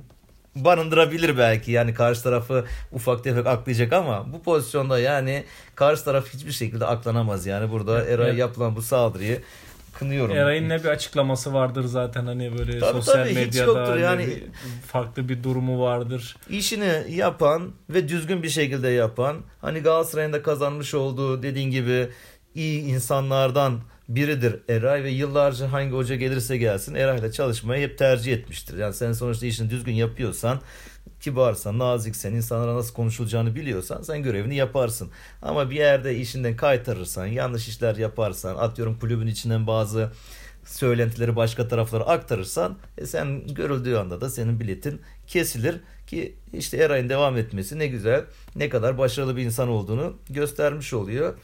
barındırabilir belki, yani karşı tarafı ufak tefek aklayacak ama bu pozisyonda yani karşı taraf hiçbir şekilde aklanamaz yani burada evet, Eray'a evet. yapılan bu saldırıyı kınıyorum. Eray'ın ne bir açıklaması vardır zaten, hani böyle tabii, sosyal tabii, medyada yani bir, farklı bir durumu vardır. İşini yapan ve düzgün bir şekilde yapan, hani Galatasaray'ın da kazanmış olduğu dediğin gibi iyi insanlardan biridir Eray ve yıllarca hangi hoca gelirse gelsin Eray'la çalışmayı hep tercih etmiştir. Yani sen sonuçta işini düzgün yapıyorsan, kibarsan, naziksen, insanlara nasıl konuşulacağını biliyorsan sen görevini yaparsın. Ama bir yerde işinden kaytarırsan, yanlış işler yaparsan, atıyorum kulübün içinden bazı söylentileri başka taraflara aktarırsan e sen görüldüğü anda da senin biletin kesilir ki işte Eray'ın devam etmesi ne güzel, ne kadar başarılı bir insan olduğunu göstermiş oluyor.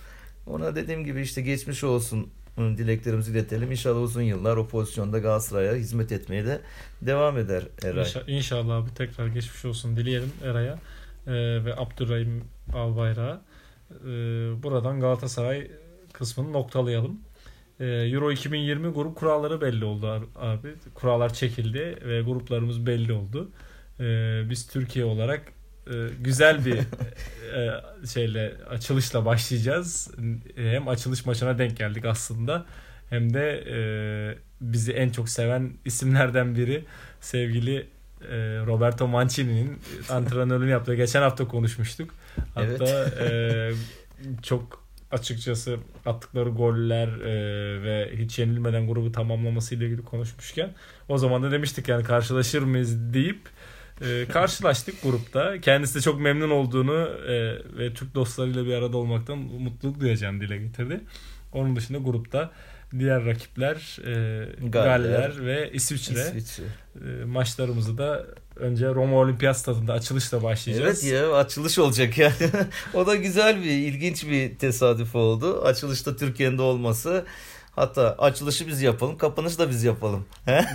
Ona dediğim gibi işte geçmiş olsun dileklerimizi iletelim. İnşallah uzun yıllar o pozisyonda Galatasaray'a hizmet etmeye de devam eder Eray. İnşallah, inşallah abi tekrar geçmiş olsun dileyelim Eray'a ee, ve Abdurrahim Albayrak'a. Ee, buradan Galatasaray kısmını noktalayalım. Ee, Euro iki bin yirmi grup kuralları belli oldu abi. Kurallar çekildi ve gruplarımız belli oldu. Ee, biz Türkiye olarak güzel bir şeyle, açılışla başlayacağız. Hem açılış maçına denk geldik aslında, hem de bizi en çok seven isimlerden biri sevgili Roberto Mancini'nin antrenörlüğünü yaptığı, geçen hafta konuşmuştuk. Hatta evet. çok açıkçası attıkları goller ve hiç yenilmeden grubu tamamlamasıyla ilgili konuşmuşken o zaman da demiştik yani karşılaşır mıyız deyip Ee, karşılaştık grupta. Kendisi de çok memnun olduğunu e, ve Türk dostlarıyla bir arada olmaktan mutluluk duyacağını dile getirdi. Onun dışında grupta diğer rakipler e, Galler, Galler ve İsviçre. İsviçre. E, maçlarımızı da önce Roma Olimpiyat Stadı'nda açılışla başlayacağız. Evet ya, açılış olacak yani. O da güzel bir, ilginç bir tesadüf oldu. Açılışta Türkiye'nin de olması. Hatta açılışı biz yapalım, kapanışı da biz yapalım.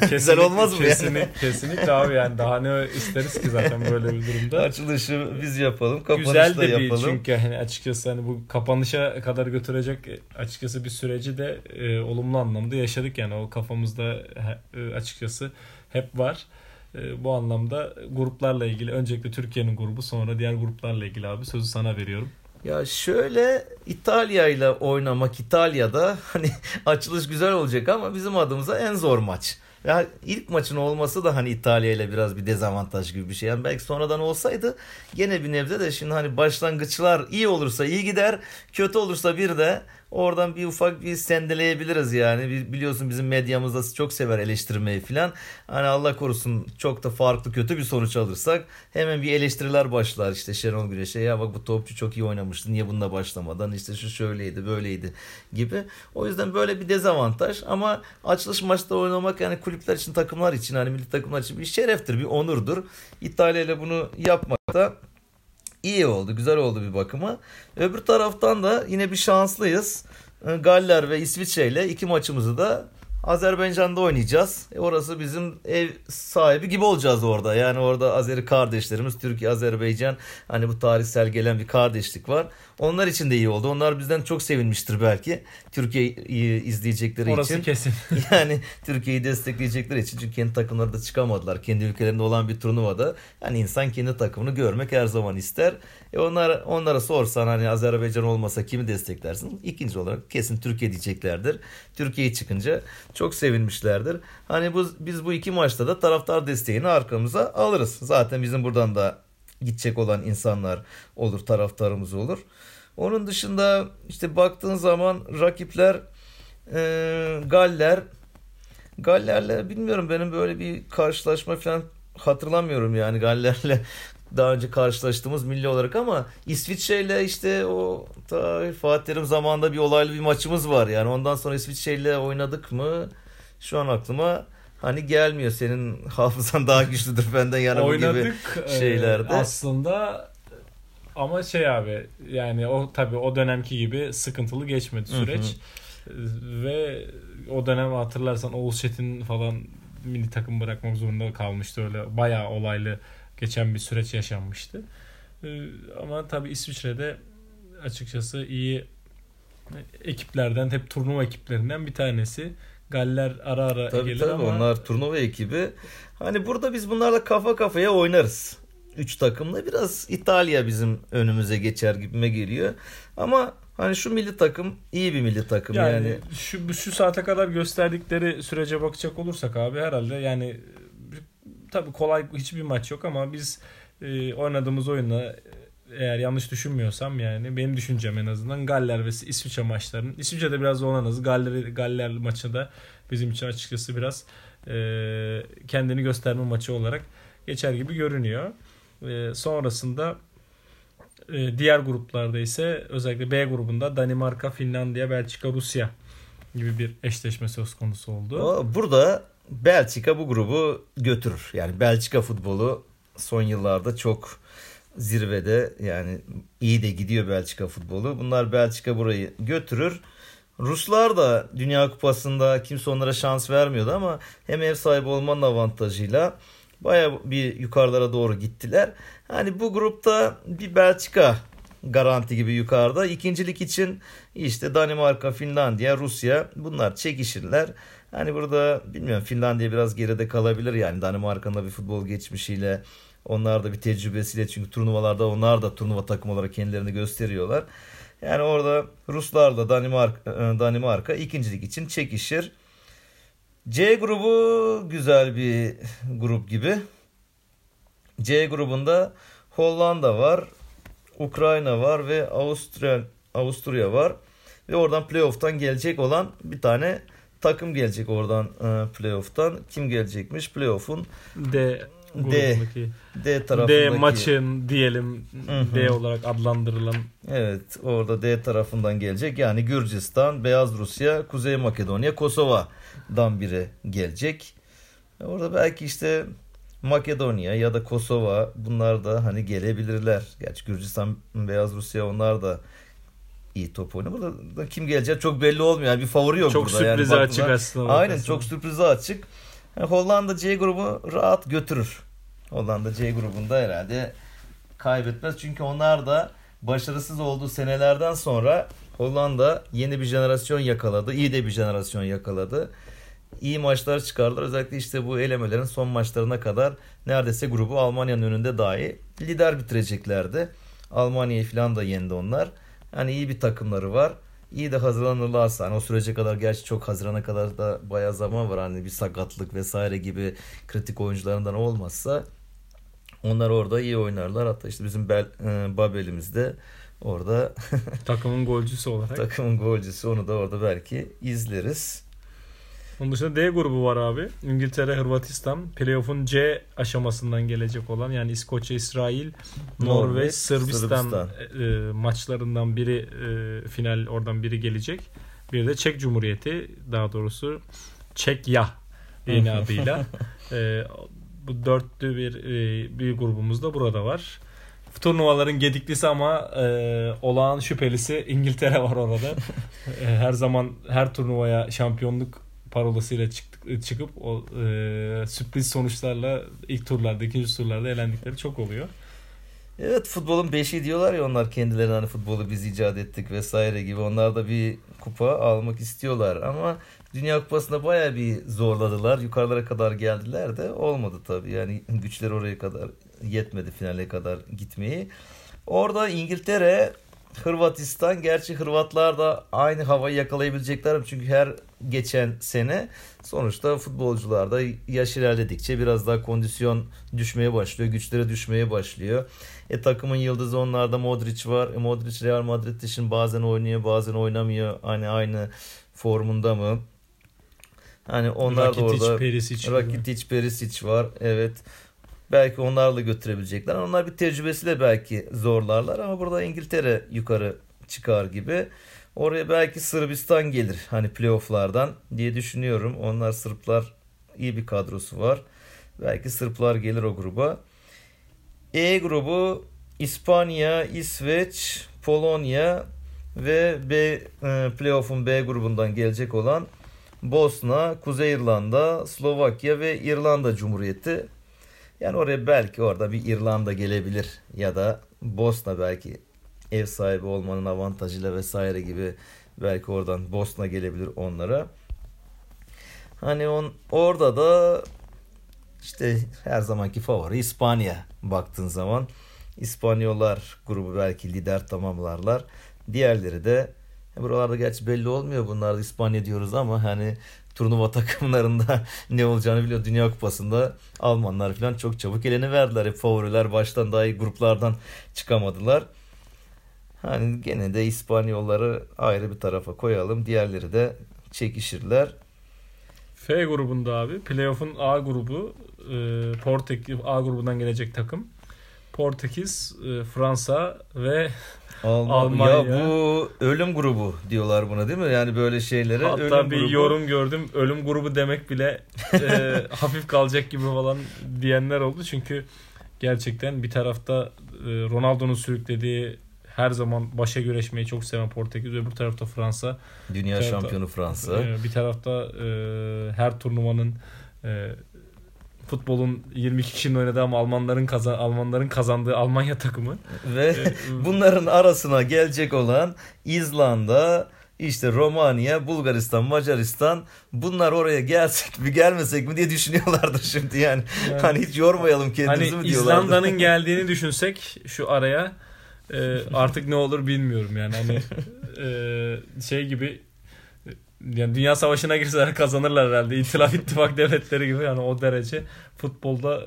Güzel olmaz mı? Kesinlikle, yani? Kesinlikle abi yani daha ne isteriz ki zaten böyle bir durumda. Açılışı biz yapalım, kapanışı da yapalım. Güzel de bir, çünkü hani açıkçası hani bu kapanışa kadar götürecek açıkçası bir süreci de e, olumlu anlamda yaşadık yani o kafamızda e, açıkçası hep var. E, bu anlamda gruplarla ilgili öncelikle Türkiye'nin grubu, sonra diğer gruplarla ilgili abi sözü sana veriyorum. Ya şöyle, İtalya'yla oynamak İtalya'da hani açılış güzel olacak ama bizim adımıza en zor maç. Ya ilk maçın olması da hani İtalya'yla biraz bir dezavantaj gibi bir şey. Yani belki sonradan olsaydı gene bir nebze de şimdi hani başlangıçlar iyi olursa iyi gider, kötü olursa bir de Oradan bir ufak bir sendeleyebiliriz yani. Biliyorsun bizim medyamızda çok sever eleştirmeyi falan. Hani Allah korusun çok da farklı kötü bir sonuç alırsak hemen bir eleştiriler başlar. İşte Şenol Güneş'e ya bak bu topçu çok iyi oynamıştı, niye bununla başlamadan, işte şu şöyleydi böyleydi gibi. O yüzden böyle bir dezavantaj ama açılış maçta oynamak yani kulüpler için, takımlar için, hani milli takımlar için bir şereftir, bir onurdur. İtalya ile bunu yapmak da İyi oldu, güzel oldu bir bakıma. Öbür taraftan da yine bir şanslıyız. Galler ve İsviçre ile iki maçımızı da Azerbaycan'da oynayacağız. E orası bizim ev sahibi gibi olacağız orada. Yani orada Azeri kardeşlerimiz, Türkiye, Azerbaycan, hani bu tarihsel gelen bir kardeşlik var. Onlar için de iyi oldu. Onlar bizden çok sevinmiştir belki. Türkiye'yi izleyecekleri orası için. Orası kesin. Yani Türkiye'yi destekleyecekleri için. Çünkü kendi takımları da çıkamadılar. Kendi ülkelerinde olan bir turnuvada. Yani insan kendi takımını görmek her zaman ister. E onlar, onlara sorsan hani Azerbaycan olmasa kimi desteklersin? İkinci olarak kesin Türkiye diyeceklerdir. Türkiye'yi çıkınca çok sevinmişlerdir. Hani bu, biz bu iki maçta da taraftar desteğini arkamıza alırız. Zaten bizim buradan da gidecek olan insanlar olur, taraftarımız olur. Onun dışında işte baktığın zaman rakipler e, Galler. Galler'le bilmiyorum, benim böyle bir karşılaşma falan hatırlamıyorum yani Galler'le daha önce karşılaştığımız milli olarak, ama İsviçre'yle işte o ta Fatih Terim zamanında bir olaylı bir maçımız var. Yani ondan sonra İsviçre'yle oynadık mı şu an aklıma hani gelmiyor. Senin hafızan daha güçlüdür benden yani oynadık, bu gibi şeylerde. E, aslında ama şey abi yani o tabii o dönemki gibi sıkıntılı geçmedi süreç. Hı hı. Ve o dönem hatırlarsan Oğuz Çetin falan milli takım bırakmak zorunda kalmıştı. Öyle bayağı olaylı geçen bir süreç yaşanmıştı. Ama tabii İsviçre'de açıkçası iyi ekiplerden, hep turnuva ekiplerinden bir tanesi. Galler ara ara tabii, gelir tabii, ama onlar turnuva ekibi. Hani burada biz bunlarla kafa kafaya oynarız. Üç takımla biraz İtalya bizim önümüze geçer gibime geliyor. Ama hani şu milli takım iyi bir milli takım yani. yani. Şu, şu saate kadar gösterdikleri sürece bakacak olursak abi herhalde yani tabii kolay hiçbir maç yok ama biz e, oynadığımız oyunla eğer yanlış düşünmüyorsam yani benim düşüncem en azından Galler ve İsviçre maçlarının, İsviçre'de biraz zorlanırız. Galler, Galler maçı da bizim için açıkçası biraz e, kendini gösterme maçı olarak geçer gibi görünüyor. E, sonrasında e, diğer gruplarda ise özellikle B grubunda Danimarka, Finlandiya, Belçika, Rusya gibi bir eşleşme söz konusu oldu. Burada Belçika bu grubu götürür. Yani Belçika futbolu son yıllarda çok zirvede, yani iyi de gidiyor Belçika futbolu. Bunlar Belçika burayı götürür. Ruslar da Dünya Kupası'nda kimse onlara şans vermiyordu ama hem ev sahibi olmanın avantajıyla bayağı bir yukarılara doğru gittiler. Hani bu grupta bir Belçika garanti gibi yukarıda. İkincilik için işte Danimarka, Finlandiya, Rusya bunlar çekişirler. Hani burada bilmiyorum, Finlandiya biraz geride kalabilir yani Danimarka'nın da bir futbol geçmişiyle, onlar da bir tecrübesiyle, çünkü turnuvalarda onlar da turnuva takım olarak kendilerini gösteriyorlar. Yani orada Ruslar da Danimarka, Danimarka ikincilik için çekişir. C grubu güzel bir grup gibi. C grubunda Hollanda var, Ukrayna var ve Avusturya, Avusturya var. Ve oradan playoff'tan gelecek olan bir tane takım gelecek oradan playoff'tan. Kim gelecekmiş? Playoff'un D grubundaki D, D tarafındaki D maçın diyelim, hı-hı, D olarak adlandırılan. Evet, orada D tarafından gelecek. Yani Gürcistan, Beyaz Rusya, Kuzey Makedonya, Kosova'dan biri gelecek. Orada belki işte Makedonya ya da Kosova, bunlar da hani gelebilirler. Gerçi Gürcistan, Beyaz Rusya onlar da iyi top oynuyor. Burada kim geleceği çok belli olmuyor. Yani bir favori yok çok burada. Çok sürprize yani açık aslında. Aynen aslında. Çok sürprize açık. Yani Hollanda C grubu rahat götürür. Hollanda C grubunda herhalde kaybetmez. Çünkü onlar da başarısız olduğu senelerden sonra Hollanda yeni bir jenerasyon yakaladı. İyi de bir jenerasyon yakaladı. İyi maçlar çıkardılar. Özellikle işte bu elemelerin son maçlarına kadar neredeyse grubu Almanya'nın önünde dahi lider bitireceklerdi. Almanya'yı falan da yendi onlar. Yani iyi bir takımları var. İyi de hazırlanırlarsa, hani o sürece kadar, gerçi çok hazırlana kadar da bayağı zaman var. Hani bir sakatlık vesaire gibi kritik oyuncularından olmazsa onlar orada iyi oynarlar. Hatta işte bizim Bel- Babel'imiz de Orada takımın golcüsü olarak. Takımın golcüsü, onu da orada belki izleriz. Onun dışında D grubu var abi. İngiltere, Hırvatistan. Playoff'un C aşamasından gelecek olan, yani İskoçya, İsrail, Norveç, Norveç Sırbistan, Sırbistan. E, maçlarından biri e, final, oradan biri gelecek. Bir de Çek Cumhuriyeti, daha doğrusu Çekya yeni adıyla. E, bu dörtlü bir, e, bir grubumuz da burada var. Turnuvaların gediklisi ama e, olağan şüphelisi İngiltere var orada. e, her zaman her turnuvaya şampiyonluk parolasıyla çıktık, çıkıp o, e, sürpriz sonuçlarla ilk turlarda, ikinci turlarda elendikleri çok oluyor. Evet, futbolun beşi diyorlar ya onlar kendilerine, hani futbolu biz icat ettik vesaire gibi. Onlar da bir kupa almak istiyorlar ama Dünya Kupası'nda bayağı bir zorladılar. Yukarılara kadar geldiler de olmadı tabii. Yani güçleri oraya kadar yetmedi, finale kadar gitmeyi. Orada İngiltere, Hırvatistan, gerçi Hırvatlar da aynı havayı yakalayabilecekler çünkü her geçen sene sonuçta futbolcularda yaş ilerledikçe biraz daha kondisyon düşmeye başlıyor, güçlere düşmeye başlıyor. E takımın yıldızı onlarda Modric var. E, Modric Real Madrid'de şimdi bazen oynuyor, bazen oynamıyor. Hani aynı formunda mı? Hani onlar Rakitic, da orada Perisic Rakitic, Perisic var. Evet. Belki onlarla götürebilecekler. Onlar bir tecrübesiyle belki zorlarlar ama burada İngiltere yukarı çıkar gibi. Oraya belki Sırbistan gelir hani playofflardan diye düşünüyorum. Onlar, Sırplar iyi bir kadrosu var. Belki Sırplar gelir o gruba. E grubu İspanya, İsveç, Polonya ve B, playoff'un B grubundan gelecek olan Bosna, Kuzey İrlanda, Slovakya ve İrlanda Cumhuriyeti. Yani oraya belki orada bir İrlanda gelebilir ya da Bosna, belki ev sahibi olmanın avantajıyla vesaire gibi, belki oradan Bosna gelebilir onlara. Hani on, orada da işte her zamanki favori İspanya baktığın zaman. İspanyollar grubu belki lider tamamlarlar. Diğerleri de buralarda gerçi belli olmuyor. Bunlar da İspanya diyoruz ama hani turnuva takımlarında ne olacağını biliyor. Dünya Kupası'nda Almanlar falan çok çabuk eleniverdiler. Hep favoriler baştan daha iyi gruplardan çıkamadılar. Hani gene de İspanyolları ayrı bir tarafa koyalım. Diğerleri de çekişirler. F grubunda abi playoff'un A grubu Portekiz, A grubundan gelecek takım. Portekiz, Fransa ve Alm- Almanya. Ya bu ölüm grubu diyorlar buna değil mi? Yani böyle şeylere hatta ölüm grubu. Hatta bir yorum gördüm. Ölüm grubu demek bile e, hafif kalacak gibi falan diyenler oldu. Çünkü gerçekten bir tarafta e, Ronaldo'nun sürüklediği, her zaman başa güreşmeyi çok seven Portekiz. Öbür tarafta Fransa. Dünya tarafta, şampiyonu Fransa. E, bir tarafta e, her turnuvanın... E, futbolun yirmi iki kişinin oynadığı ama Almanların kazan Almanların kazandığı Almanya takımı ve bunların arasına gelecek olan İzlanda, işte Romanya, Bulgaristan, Macaristan, bunlar oraya gelsek mi gelmesek mi diye düşünüyorlardı şimdi yani. Yani hani hiç yormayalım kendimizi hani mi diyorlardı. İzlanda'nın geldiğini düşünsek şu araya e, artık ne olur bilmiyorum yani hani e, şey gibi. Yani Dünya Savaşı'na girseler kazanırlar herhalde. İtilaf ittifak devletleri gibi yani, o derece futbolda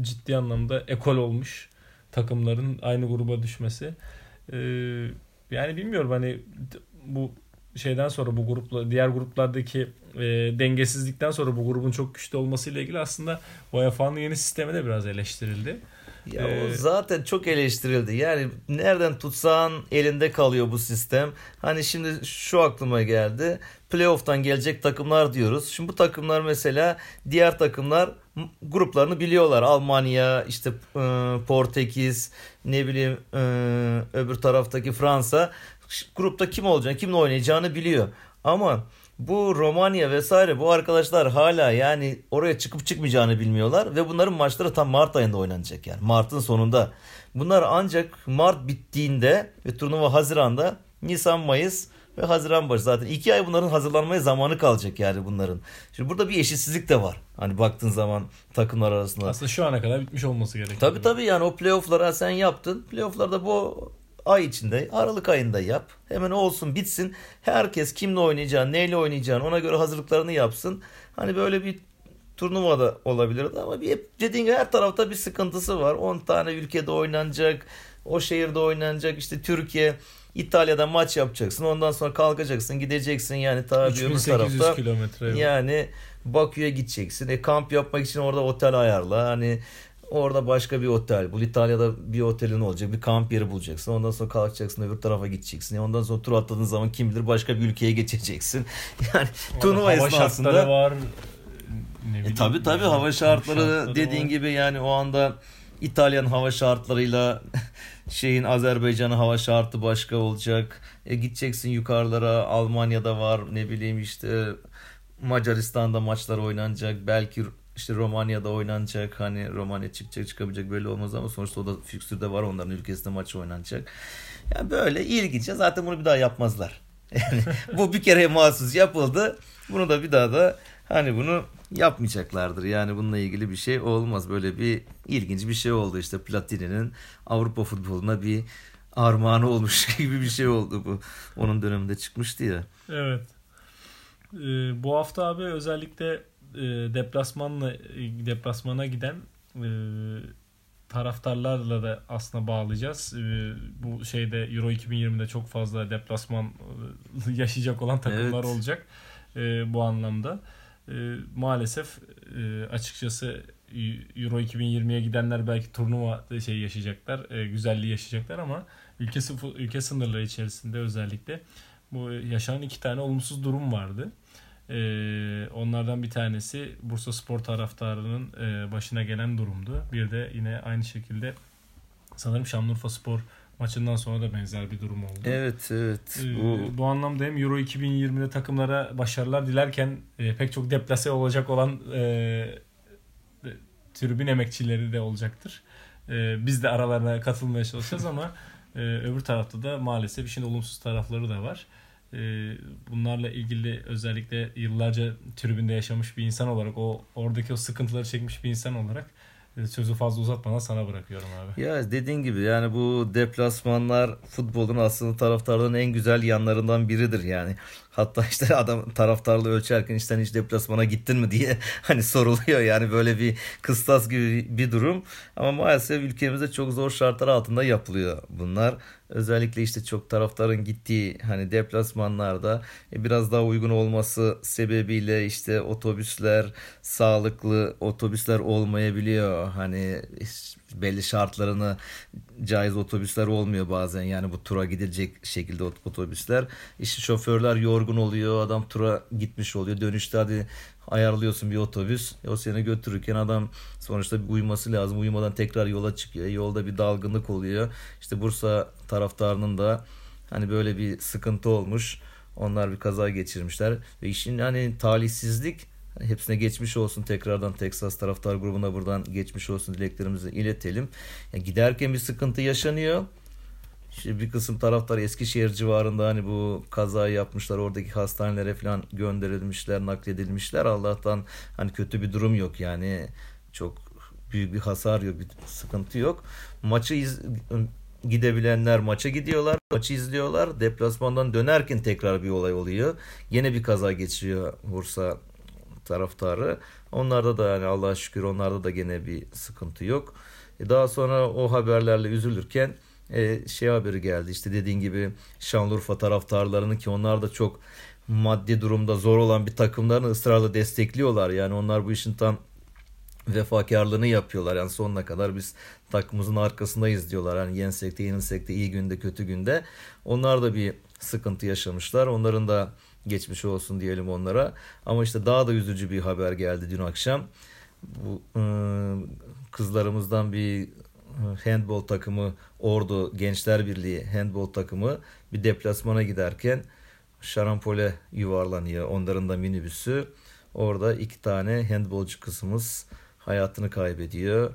ciddi anlamda ekol olmuş takımların aynı gruba düşmesi. Ee, yani bilmiyorum hani bu şeyden sonra, bu grupla diğer gruplardaki e, dengesizlikten sonra bu grubun çok güçlü olmasıyla ilgili aslında U E F A'nın yeni sistemi de biraz eleştirildi. Ya o zaten çok eleştirildi. Yani nereden tutsan elinde kalıyor bu sistem. Hani şimdi şu aklıma geldi. Playoff'tan gelecek takımlar diyoruz. Şimdi bu takımlar mesela, diğer takımlar gruplarını biliyorlar. Almanya, işte Portekiz, ne bileyim öbür taraftaki Fransa. Grupta kim olacağını, kimle oynayacağını biliyor. Ama bu Romanya vesaire, bu arkadaşlar hala yani oraya çıkıp çıkmayacağını bilmiyorlar ve bunların maçları tam Mart ayında oynanacak yani Mart'ın sonunda. Bunlar ancak Mart bittiğinde ve turnuva Haziran'da, Nisan, Mayıs ve Haziran başı, zaten iki ay bunların hazırlanmaya zamanı kalacak yani bunların. Şimdi burada bir eşitsizlik de var. Hani baktığın zaman takımlar arasında. Aslında şu ana kadar bitmiş olması gerekiyor. Tabii tabii yani o playoff'lara sen yaptın. Playoff'larda bu ay içinde, Aralık ayında yap. Hemen olsun, bitsin. Herkes kimle oynayacağını, neyle oynayacağını ona göre hazırlıklarını yapsın. Hani böyle bir turnuvada olabilirdi ama bir, dediğin gibi her tarafta bir sıkıntısı var. on tane ülkede oynanacak, o şehirde oynanacak. İşte Türkiye, İtalya'da maç yapacaksın. Ondan sonra kalkacaksın, gideceksin yani ta bir öbür tarafta. üç bin sekiz yüz kilometre. Yani Bakü'ye gideceksin. E, kamp yapmak için orada otel ayarla. Hani orada başka bir otel bul. İtalya'da bir otelin olacak. Bir kamp yeri bulacaksın. Ondan sonra kalkacaksın. Öbür tarafa gideceksin. Yani ondan sonra tur atladığın zaman kim bilir başka bir ülkeye geçeceksin. Yani turnuva esnasında. Hava var. Bileyim, e, tabii tabii yani, hava şartları, şartları dediğin var. Gibi yani o anda İtalyan hava şartlarıyla şeyin Azerbaycan'ın hava şartı başka olacak. E, gideceksin yukarılara. Almanya'da var, ne bileyim işte Macaristan'da maçlar oynanacak. Belki İşte Romanya'da oynanacak, hani Romanya çıkacak çıkabilecek böyle olmaz ama sonuçta o da fikstürde var, onların ülkesinde maç oynanacak. Yani böyle ilginçe zaten bunu bir daha yapmazlar. Yani bu bir kere mahsus yapıldı, bunu da bir daha da hani bunu yapmayacaklardır. Yani bununla ilgili bir şey olmaz, böyle bir ilginç bir şey oldu işte Platini'nin Avrupa futboluna bir armağanı olmuş gibi bir şey oldu bu. Onun döneminde çıkmıştı ya. Evet. Ee, bu hafta abi özellikle deplasmanla deplasmana giden e, taraftarlarla da aslında bağlayacağız. E, bu şeyde Euro iki bin yirmide çok fazla deplasman e, yaşayacak olan takımlar evet. olacak e, bu anlamda. E, maalesef e, açıkçası Euro iki bin yirmiye gidenler belki turnuva şey yaşayacaklar, e, güzelliği yaşayacaklar ama ülke ülke sınırları içerisinde özellikle bu yaşanan iki tane olumsuz durum vardı. Ee, onlardan bir tanesi Bursaspor taraftarının e, başına gelen durumdu. Bir de yine aynı şekilde sanırım Şanlıurfaspor maçından sonra da benzer bir durum oldu. Evet, evet. Ee, bu anlamda hem Euro iki bin yirmide takımlara başarılar dilerken e, pek çok deplase olacak olan e, tribün emekçileri de olacaktır. E, biz de aralarına katılmaya çalışacağız ama e, öbür tarafta da maalesef işin olumsuz tarafları da var. Bunlarla ilgili özellikle yıllarca tribünde yaşamış bir insan olarak, o oradaki o sıkıntıları çekmiş bir insan olarak sözü fazla uzatmadan sana bırakıyorum abi. Ya dediğin gibi yani bu deplasmanlar futbolun aslında taraftarların en güzel yanlarından biridir yani. Hatta işte adam taraftarlığı ölçerken işte hiç deplasmana gittin mi diye hani soruluyor yani, böyle bir kıstas gibi bir durum. Ama maalesef ülkemizde çok zor şartlar altında yapılıyor bunlar. Özellikle işte çok taraftarın gittiği hani deplasmanlarda biraz daha uygun olması sebebiyle işte otobüsler, sağlıklı otobüsler olmayabiliyor. Hani belli şartlarına caiz otobüsler olmuyor bazen yani bu tura gidilecek şekilde otobüsler. İşte şoförler yorgun oluyor, adam tura gitmiş oluyor, dönüşte hadi ayarlıyorsun bir otobüs, o seni götürürken adam sonuçta uyuması lazım, uyumadan tekrar yola çıkıyor, yolda bir dalgınlık oluyor. İşte Bursa taraftarının da hani böyle bir sıkıntı olmuş, onlar bir kaza geçirmişler ve işin hani talihsizlik. Hepsine geçmiş olsun, tekrardan Texas taraftar grubuna buradan geçmiş olsun dileklerimizi iletelim. Yani giderken bir sıkıntı yaşanıyor. İşte bir kısım taraftar Eskişehir civarında hani bu kazayı yapmışlar, oradaki hastanelere falan gönderilmişler, nakledilmişler. Allah'tan hani kötü bir durum yok yani, çok büyük bir hasar yok, bir sıkıntı yok. Maçı iz- gidebilenler maça gidiyorlar, maçı izliyorlar. Deplasmandan dönerken tekrar bir olay oluyor. Yine bir kaza geçiriyor Bursa taraftarı. Onlarda da yani Allah'a şükür onlarda da gene bir sıkıntı yok. E daha sonra o haberlerle üzülürken e, şey haberi geldi. İşte dediğin gibi Şanlıurfa taraftarlarının, ki onlar da çok maddi durumda zor olan bir takımlarını ısrarla destekliyorlar. Yani onlar bu işin tam vefakarlığını yapıyorlar. Yani sonuna kadar biz takımımızın arkasındayız diyorlar. Yani yensek de yenilsek de, iyi günde kötü günde. Onlar da bir sıkıntı yaşamışlar. Onların da geçmiş olsun diyelim onlara. Ama işte daha da üzücü bir haber geldi dün akşam. Bu ıı, kızlarımızdan bir handbol takımı, Ordu Gençler Birliği handbol takımı bir deplasmana giderken şarampole yuvarlanıyor. Onların da minibüsü. Orada iki tane handbolcu kızımız hayatını kaybediyor.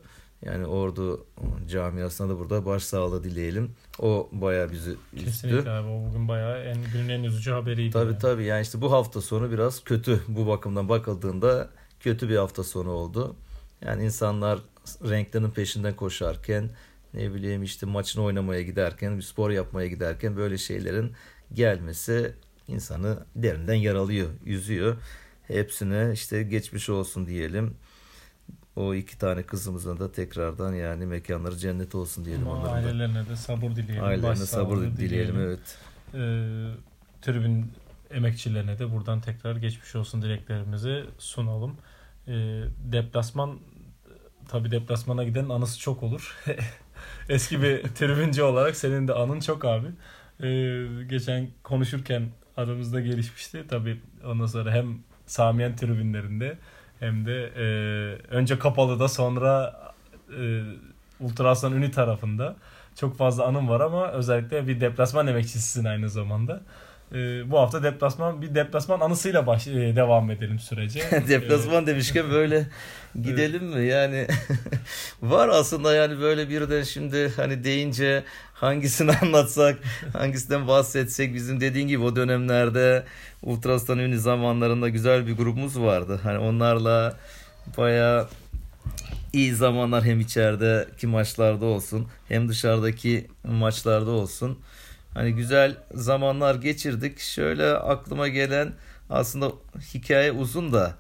Yani Ordu camiasına da burada başsağlığı dileyelim. O bayağı bizi üzdü. Kesinlikle abi, o bugün bayağı en, günün en üzücü haberiydi. Tabii yani. Tabii yani işte bu hafta sonu biraz kötü. Bu bakımdan bakıldığında kötü bir hafta sonu oldu. Yani insanlar renklerinin peşinden koşarken, ne bileyim işte maçını oynamaya giderken, spor yapmaya giderken böyle şeylerin gelmesi insanı derinden yaralıyor, üzüyor. hepsine işte geçmiş olsun diyelim. O iki tane kızımızın da tekrardan yani mekanları cennet olsun diyelim. Ama ailelerine de sabır dileyelim. Ailelerine sabır dileyelim, dileyelim evet. Ee, tribün emekçilerine de buradan tekrar geçmiş olsun dileklerimizi sunalım. Ee, deplasman, tabii deplasmana gidenin anısı çok olur. Eski bir tribünci olarak senin de anın çok abi. Ee, geçen konuşurken aramızda gelişmişti. Tabii ondan sonra hem Samiyen tribünlerinde hem de e, önce Kapalı'da sonra e, Ultraslan Ünü tarafında çok fazla anım var ama özellikle bir deplasman emekçisisin aynı zamanda. E, bu hafta deplasman bir deplasman anısıyla baş, e, devam edelim sürece. Deplasman e, demişken böyle gidelim mi? Yani var aslında yani böyle birden şimdi hani deyince hangisini anlatsak, hangisinden bahsetsek bizim dediğin gibi o dönemlerde Ultraslan Ünlü zamanlarında güzel bir grubumuz vardı. Hani onlarla bayağı iyi zamanlar hem içerideki maçlarda olsun hem dışarıdaki maçlarda olsun. Hani güzel zamanlar geçirdik. Şöyle aklıma gelen aslında hikaye uzun da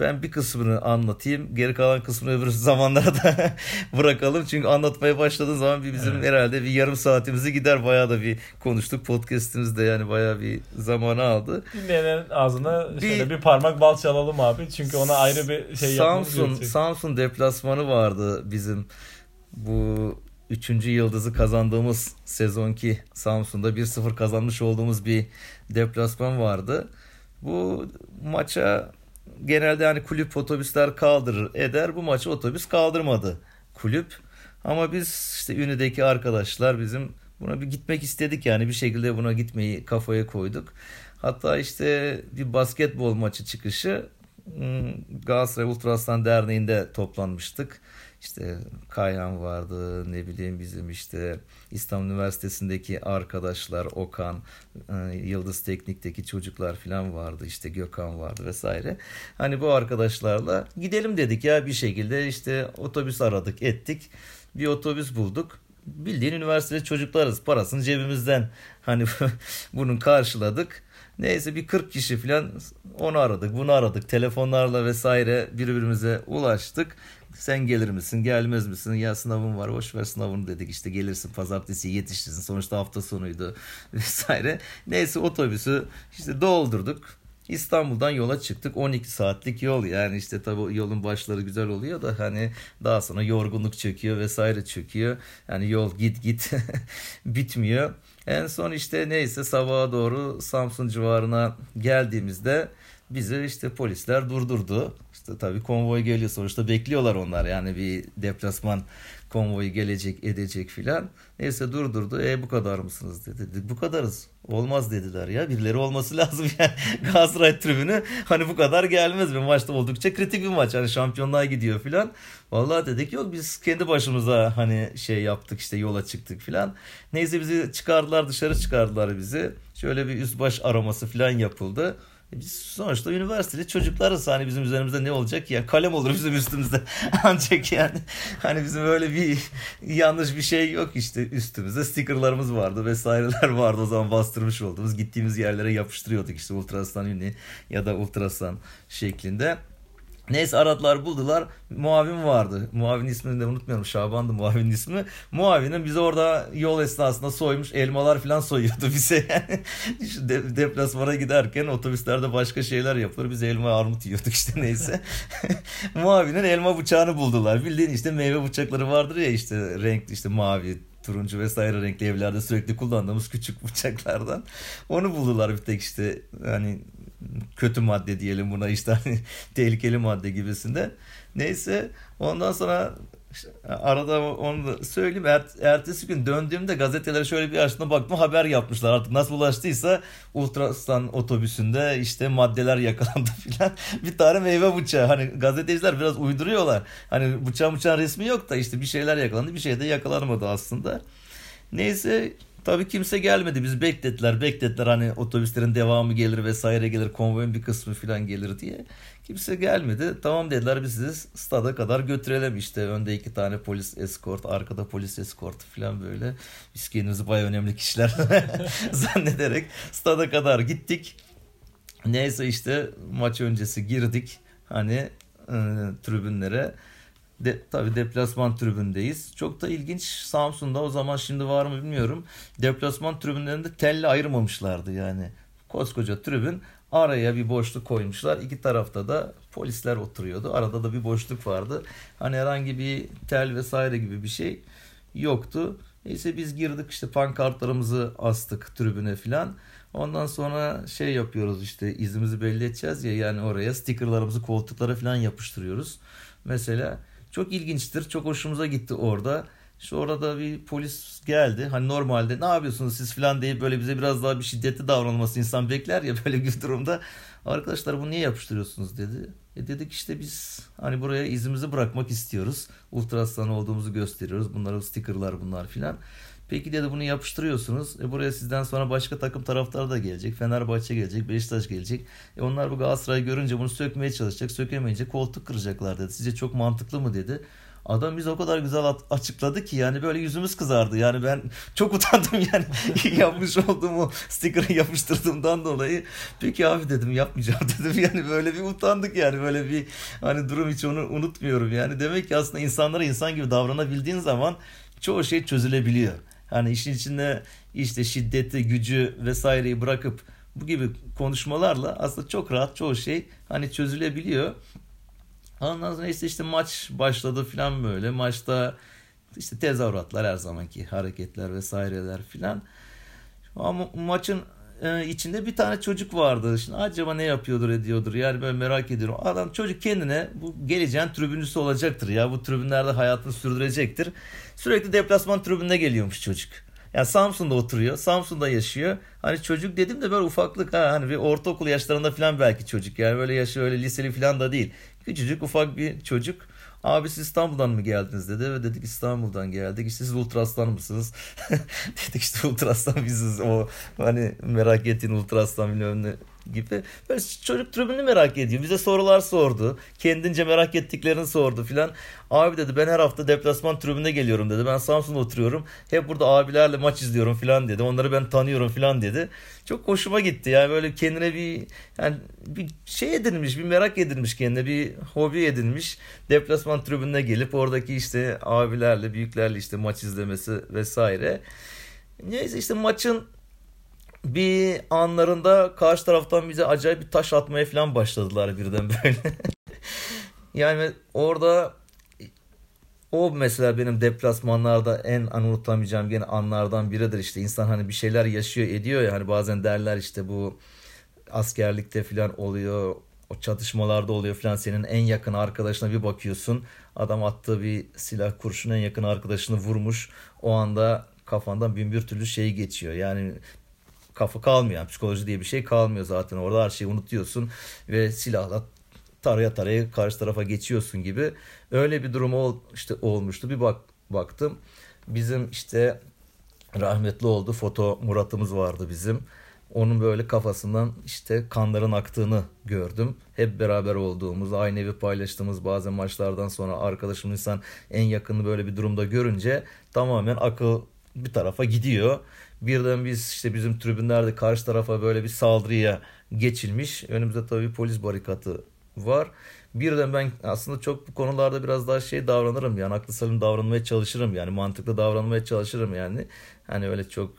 ben bir kısmını anlatayım. Geri kalan kısmını öbür zamanlara da bırakalım. Çünkü anlatmaya başladığın zaman bir bizim evet. herhalde bir yarım saatimizi gider. Bayağı da bir konuştuk. Podcast'imiz de yani bayağı bir zamanı aldı. Dinleyenin ağzına bir, şöyle bir parmak bal çalalım abi. Çünkü ona ayrı bir şey yapmamız gerekecek. Samsun deplasmanı vardı bizim. Bu üçüncü yıldızı kazandığımız sezonki Samsun'da bir sıfır kazanmış olduğumuz bir deplasman vardı. Bu maça genelde hani kulüp otobüsler kaldırır eder. Bu maçı otobüs kaldırmadı kulüp. Ama biz işte Ünlü'deki arkadaşlar bizim buna bir gitmek istedik yani bir şekilde buna gitmeyi kafaya koyduk. Hatta işte bir basketbol maçı çıkışı Galatasaray Ultraslan Derneği'nde toplanmıştık. İşte Kayhan vardı, ne bileyim bizim işte İstanbul Üniversitesi'ndeki arkadaşlar, Okan, Yıldız Teknik'teki çocuklar falan vardı, işte Gökhan vardı vesaire. Hani bu arkadaşlarla gidelim dedik ya bir şekilde işte otobüs aradık ettik, bir otobüs bulduk. Bildiğin üniversitede çocuklarız, parasını cebimizden hani bunun karşıladık. Neyse bir kırk kişi falan onu aradık, bunu aradık, telefonlarla vesaire birbirimize ulaştık. Sen gelir misin, gelmez misin? Ya sınavım var, boş ver sınavını dedik. İşte gelirsin, pazartesi yetişirsin. Sonuçta hafta sonuydu vesaire. Neyse otobüsü işte doldurduk. İstanbul'dan yola çıktık. on iki saatlik yol. Yani işte tabii yolun başları güzel oluyor da hani daha sonra yorgunluk çöküyor vesaire çöküyor. Yani yol git git bitmiyor. En son işte neyse sabaha doğru Samsun civarına geldiğimizde bizi işte polisler durdurdu. İşte tabii konvoy geliyor sonuçta bekliyorlar onlar yani bir deplasman konvoyu gelecek edecek filan. Neyse durdurdu. E bu kadar mısınız dedi. Dedik, bu kadarız. Olmaz dediler ya. Birileri olması lazım yani. Galatasaray tribünü hani bu kadar gelmez bir maçta oldukça kritik bir maç. Hani şampiyonluğa gidiyor filan. Vallahi dedik yok biz kendi başımıza hani şey yaptık işte yola çıktık filan. Neyse bizi çıkardılar dışarı çıkardılar bizi. Şöyle bir üst baş araması filan yapıldı. Biz sonuçta üniversiteli çocuklarız hani bizim üzerimizde ne olacak ya kalem olur bizim üstümüzde ancak yani hani bizim öyle bir yanlış bir şey yok işte üstümüzde stickerlarımız vardı vesaireler vardı o zaman bastırmış olduğumuz gittiğimiz yerlere yapıştırıyorduk işte Ultraslan Ünlü ya da Ultraslan şeklinde. Neyse aradılar buldular muavin vardı muavinin ismini de unutmuyorum Şaban'dı muavinin ismi muavinin bizi orada yol esnasında soymuş elmalar falan soyuyordu bize yani de- deplasmana giderken otobüslerde başka şeyler yapılır biz elma armut yiyorduk işte neyse muavinin elma bıçağını buldular bildiğin işte meyve bıçakları vardır ya işte renkli işte mavi turuncu vesaire renkli evlerde sürekli kullandığımız küçük bıçaklardan onu buldular bir tek işte hani kötü madde diyelim buna işte hani tehlikeli madde gibisinde. Neyse ondan sonra işte arada onu da söyleyeyim. Er, ertesi gün döndüğümde gazetelere şöyle bir açtığımda baktım haber yapmışlar artık nasıl ulaştıysa Ultraslan otobüsünde işte maddeler yakalandı filan. Bir tane meyve bıçağı hani gazeteciler biraz uyduruyorlar. Hani bıçağın bıçağın resmi yok da işte bir şeyler yakalandı bir şey de yakalanmadı aslında. Neyse tabii kimse gelmedi. Biz beklettiler, beklettiler hani otobüslerin devamı gelir vesaire gelir, konvoyun bir kısmı falan gelir diye. Kimse gelmedi. Tamam dediler biz sizi stada kadar götürelim işte. Önde iki tane polis eskort, arkada polis eskortu falan böyle. Biz kendimizi bayağı önemli kişiler zannederek stada kadar gittik. Neyse işte maç öncesi girdik hani e, tribünlere. De, tabii deplasman tribündeyiz. Çok da ilginç, Samsun'da o zaman, şimdi var mı bilmiyorum. Deplasman tribünlerinde telle ayırmamışlardı yani. Koskoca tribün, araya bir boşluk koymuşlar. İki tarafta da polisler oturuyordu. Arada da bir boşluk vardı. Hani herhangi bir tel vesaire gibi bir şey yoktu. Neyse biz girdik işte, pankartlarımızı astık tribüne filan. Ondan sonra şey yapıyoruz işte, izimizi belli edeceğiz ya yani, oraya stickerlarımızı koltuklara filan yapıştırıyoruz. Mesela çok ilginçtir, çok hoşumuza gitti orada. İşte orada bir polis geldi. Hani normalde ne yapıyorsunuz siz filan deyip böyle bize biraz daha bir şiddetli davranılması insan bekler ya böyle bir durumda. Arkadaşlar bunu niye yapıştırıyorsunuz dedi. E dedik işte biz hani buraya izimizi bırakmak istiyoruz. Ultraslan olduğumuzu gösteriyoruz. Bunlar stickerlar bunlar filan. Peki dedi, bunu yapıştırıyorsunuz. E buraya sizden sonra başka takım taraftarı da gelecek. Fenerbahçe gelecek, Beşiktaş gelecek. E onlar bu Galatasaray'ı görünce bunu sökmeye çalışacak. Sökemeyince koltuk kıracaklar dedi. Sizce çok mantıklı mı dedi. Adam bize o kadar güzel açıkladı ki yani böyle yüzümüz kızardı. Yani ben çok utandım yani yapmış olduğumu, sticker'ı yapıştırdığımdan dolayı. Peki abi dedim, yapmayacağım dedim. Yani böyle bir utandık yani, böyle bir hani durum, hiç onu unutmuyorum yani. Demek ki aslında insanlara insan gibi davranabildiğin zaman çoğu şey çözülebiliyor. Hani işin içinde işte şiddeti, gücü vesaireyi bırakıp bu gibi konuşmalarla aslında çok rahat çoğu şey hani çözülebiliyor. Ondan sonra işte, işte maç başladı filan böyle. Maçta işte tezahüratlar, her zamanki hareketler vesaireler filan. Ama maçın içinde bir tane çocuk vardı. Şimdi acaba ne yapıyordur ediyordur yani, böyle merak ediyorum. Adam, çocuk kendine bu geleceğin tribüncüsü olacaktır ya. Bu tribünlerde hayatını sürdürecektir. Sürekli deplasman tribününe geliyormuş çocuk. Yani Samsun'da oturuyor. Samsun'da yaşıyor. Hani çocuk dedim de böyle ufaklık ha. Hani bir ortaokul yaşlarında falan belki çocuk. Yani böyle yaşı öyle liseli falan da değil. Küçücük ufak bir çocuk. Abi siz İstanbul'dan mı geldiniz dedi. Ve dedik İstanbul'dan geldik. Siz Ultraslan mısınız? Dedik işte Ultraslan biziz. O hani merak ettiğin Ultraslan bilmem ne gibi. Böyle çocuk tribünü merak ediyor. Bize sorular sordu. Kendince merak ettiklerini sordu filan. Abi dedi, ben her hafta deplasman tribününe geliyorum dedi. Ben Samsun'da oturuyorum. Hep burada abilerle maç izliyorum filan dedi. Onları ben tanıyorum filan dedi. Çok hoşuma gitti. Yani böyle kendine bir yani bir şey edinmiş, bir merak edinmiş kendine, bir hobi edinmiş. Deplasman tribününe gelip oradaki işte abilerle, büyüklerle işte maç izlemesi vesaire. Neyse işte maçın bir anlarında karşı taraftan bize acayip bir taş atmaya falan başladılar birden böyle. Yani orada o mesela benim deplasmanlarda en unutamayacağım gene anlardan biridir. İşte insan hani bir şeyler yaşıyor ediyor ya, hani bazen derler işte bu askerlikte falan oluyor, o çatışmalarda oluyor falan, senin en yakın arkadaşına bir bakıyorsun, adam attığı bir silah kurşunu en yakın arkadaşını vurmuş, o anda kafandan bin bir türlü şey geçiyor yani. Kafa kalmıyor. Psikoloji diye bir şey kalmıyor zaten. Orada her şeyi unutuyorsun ve silahla taraya taraya karşı tarafa geçiyorsun gibi. Öyle bir durum ol, işte olmuştu. Bir bak baktım. Bizim işte rahmetli oldu. Foto Murat'ımız vardı bizim. Onun böyle kafasından işte kanların aktığını gördüm. Hep beraber olduğumuz, aynı evi paylaştığımız bazen maçlardan sonra arkadaşım, insan en yakını böyle bir durumda görünce tamamen akıl bir tarafa gidiyor. Birden biz işte bizim tribünlerde karşı tarafa böyle bir saldırıya geçilmiş. Önümüzde tabii polis barikatı var. Birden ben aslında çok bu konularda biraz daha şey davranırım yani, aklı salim davranmaya çalışırım yani, mantıklı davranmaya çalışırım yani. Hani öyle çok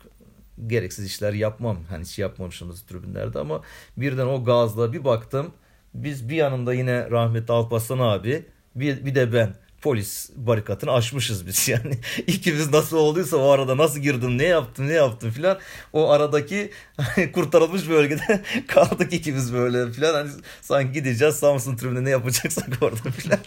gereksiz işler yapmam. Hani hiç yapmamışımız tribünlerde, ama birden o gazla bir baktım. Biz bir yanımda yine rahmetli Alparslan abi, bir, bir de ben. Polis barikatını aşmışız biz yani. İkimiz nasıl olduysa o arada, nasıl girdim, ne yaptım, ne yaptım filan. O aradaki hani kurtarılmış bölgede kaldık ikimiz böyle filan. Hani sanki gideceğiz Samsun tribünde, ne yapacaksak orada filan.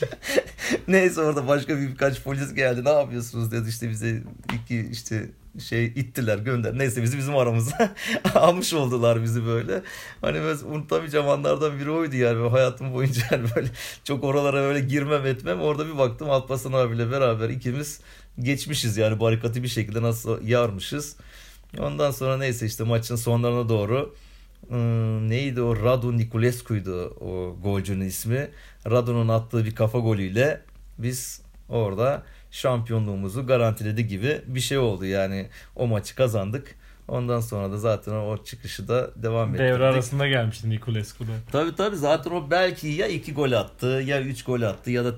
Neyse orada başka bir, birkaç polis geldi. Ne yapıyorsunuz dedi, işte bize iki işte şey ittiler, gönder. Neyse bizi bizim aramıza almış oldular bizi böyle. Hani ben unutamayacağım anlardan biri oydu yani. Böyle hayatım boyunca yani böyle çok oralara böyle girmem etmem. Orada bir baktım Alparslan abiyle beraber ikimiz geçmişiz yani, barikatı bir şekilde nasıl yarmışız. Ondan sonra neyse işte maçın sonlarına doğru hmm, neydi o, Radu Niculescu'ydu o golcünün ismi. Radu'nun attığı bir kafa golüyle biz orada şampiyonluğumuzu garantiledi gibi bir şey oldu yani, o maçı kazandık. Ondan sonra da zaten o çıkışı da devam etti. Devre arasında gelmişti Niculescu'da. Tabii tabii zaten o belki ya iki gol attı ya üç gol attı ya da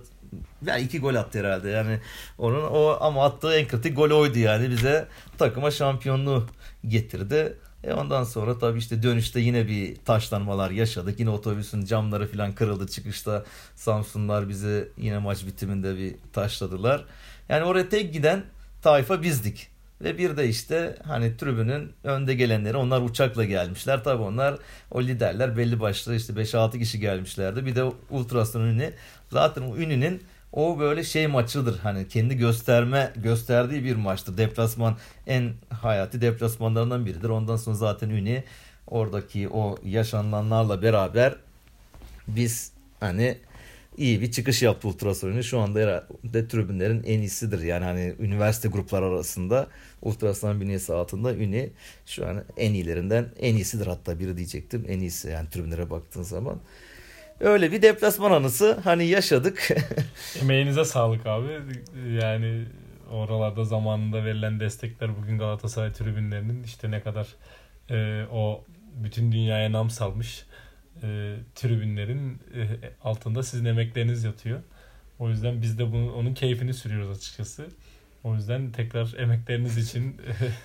ya iki gol attı herhalde. Yani onun o ama attığı en kritik gol oydu yani, bize takıma şampiyonluğu getirdi. E ondan sonra tabii işte dönüşte yine bir taşlanmalar yaşadık. Yine otobüsün camları falan kırıldı çıkışta. Samsunlar bizi yine maç bitiminde bir taşladılar. Yani oraya tek giden tayfa bizdik. Ve bir de işte hani tribünün önde gelenleri, onlar uçakla gelmişler. Tabii onlar o liderler belli başlı işte beş altı kişi gelmişlerdi. Bir de Ultraslan ünü, zaten o ününün o böyle şey maçıdır. Hani kendi gösterme gösterdiği bir maçtır. Deplasman en hayati deplasmanlarından biridir. Ondan sonra zaten ünü oradaki o yaşananlarla beraber biz hani iyi bir çıkış yaptı Ultraslan ünü. Şu anda de tribünlerin en iyisidir. Yani hani üniversite grupları arasında Ultraslan bünyesi altında ünü şu an en iyilerinden en iyisidir, hatta biri diyecektim. En iyisi yani tribünlere baktığın zaman. Öyle bir deplasman anısı hani yaşadık. Emeğinize sağlık abi. Yani oralarda zamanında verilen destekler bugün Galatasaray tribünlerinin işte ne kadar e, o bütün dünyaya nam salmış e, tribünlerin e, altında sizin emekleriniz yatıyor. O yüzden biz de bunu, onun keyfini sürüyoruz açıkçası. O yüzden tekrar emekleriniz için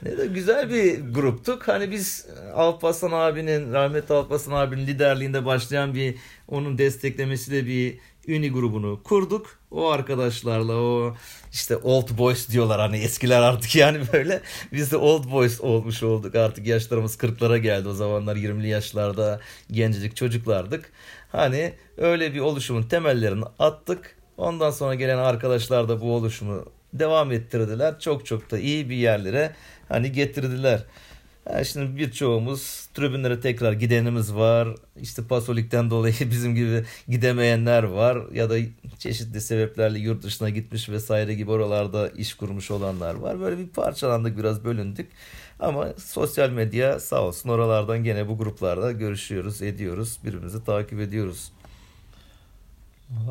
ne de güzel bir gruptuk. Hani biz Alparslan abinin, rahmetli Alparslan abinin liderliğinde başlayan bir, onun desteklemesiyle bir ünü grubunu kurduk. O arkadaşlarla, o işte old boys diyorlar hani eskiler artık, yani böyle biz de old boys olmuş olduk. Artık yaşlarımız kırklara geldi, o zamanlar yirmili yaşlarda gencecik çocuklardık. Hani öyle bir oluşumun temellerini attık. Ondan sonra gelen arkadaşlar da bu oluşumu devam ettirdiler. Çok çok da iyi bir yerlere hani getirdiler. Yani şimdi birçoğumuz tribünlere tekrar gidenimiz var. İşte Pasolik'ten dolayı bizim gibi gidemeyenler var. Ya da çeşitli sebeplerle yurt dışına gitmiş vesaire gibi oralarda iş kurmuş olanlar var. Böyle bir parçalandık, biraz bölündük. Ama sosyal medya sağ olsun, oralardan gene bu gruplarda görüşüyoruz, ediyoruz. Birbirimizi takip ediyoruz.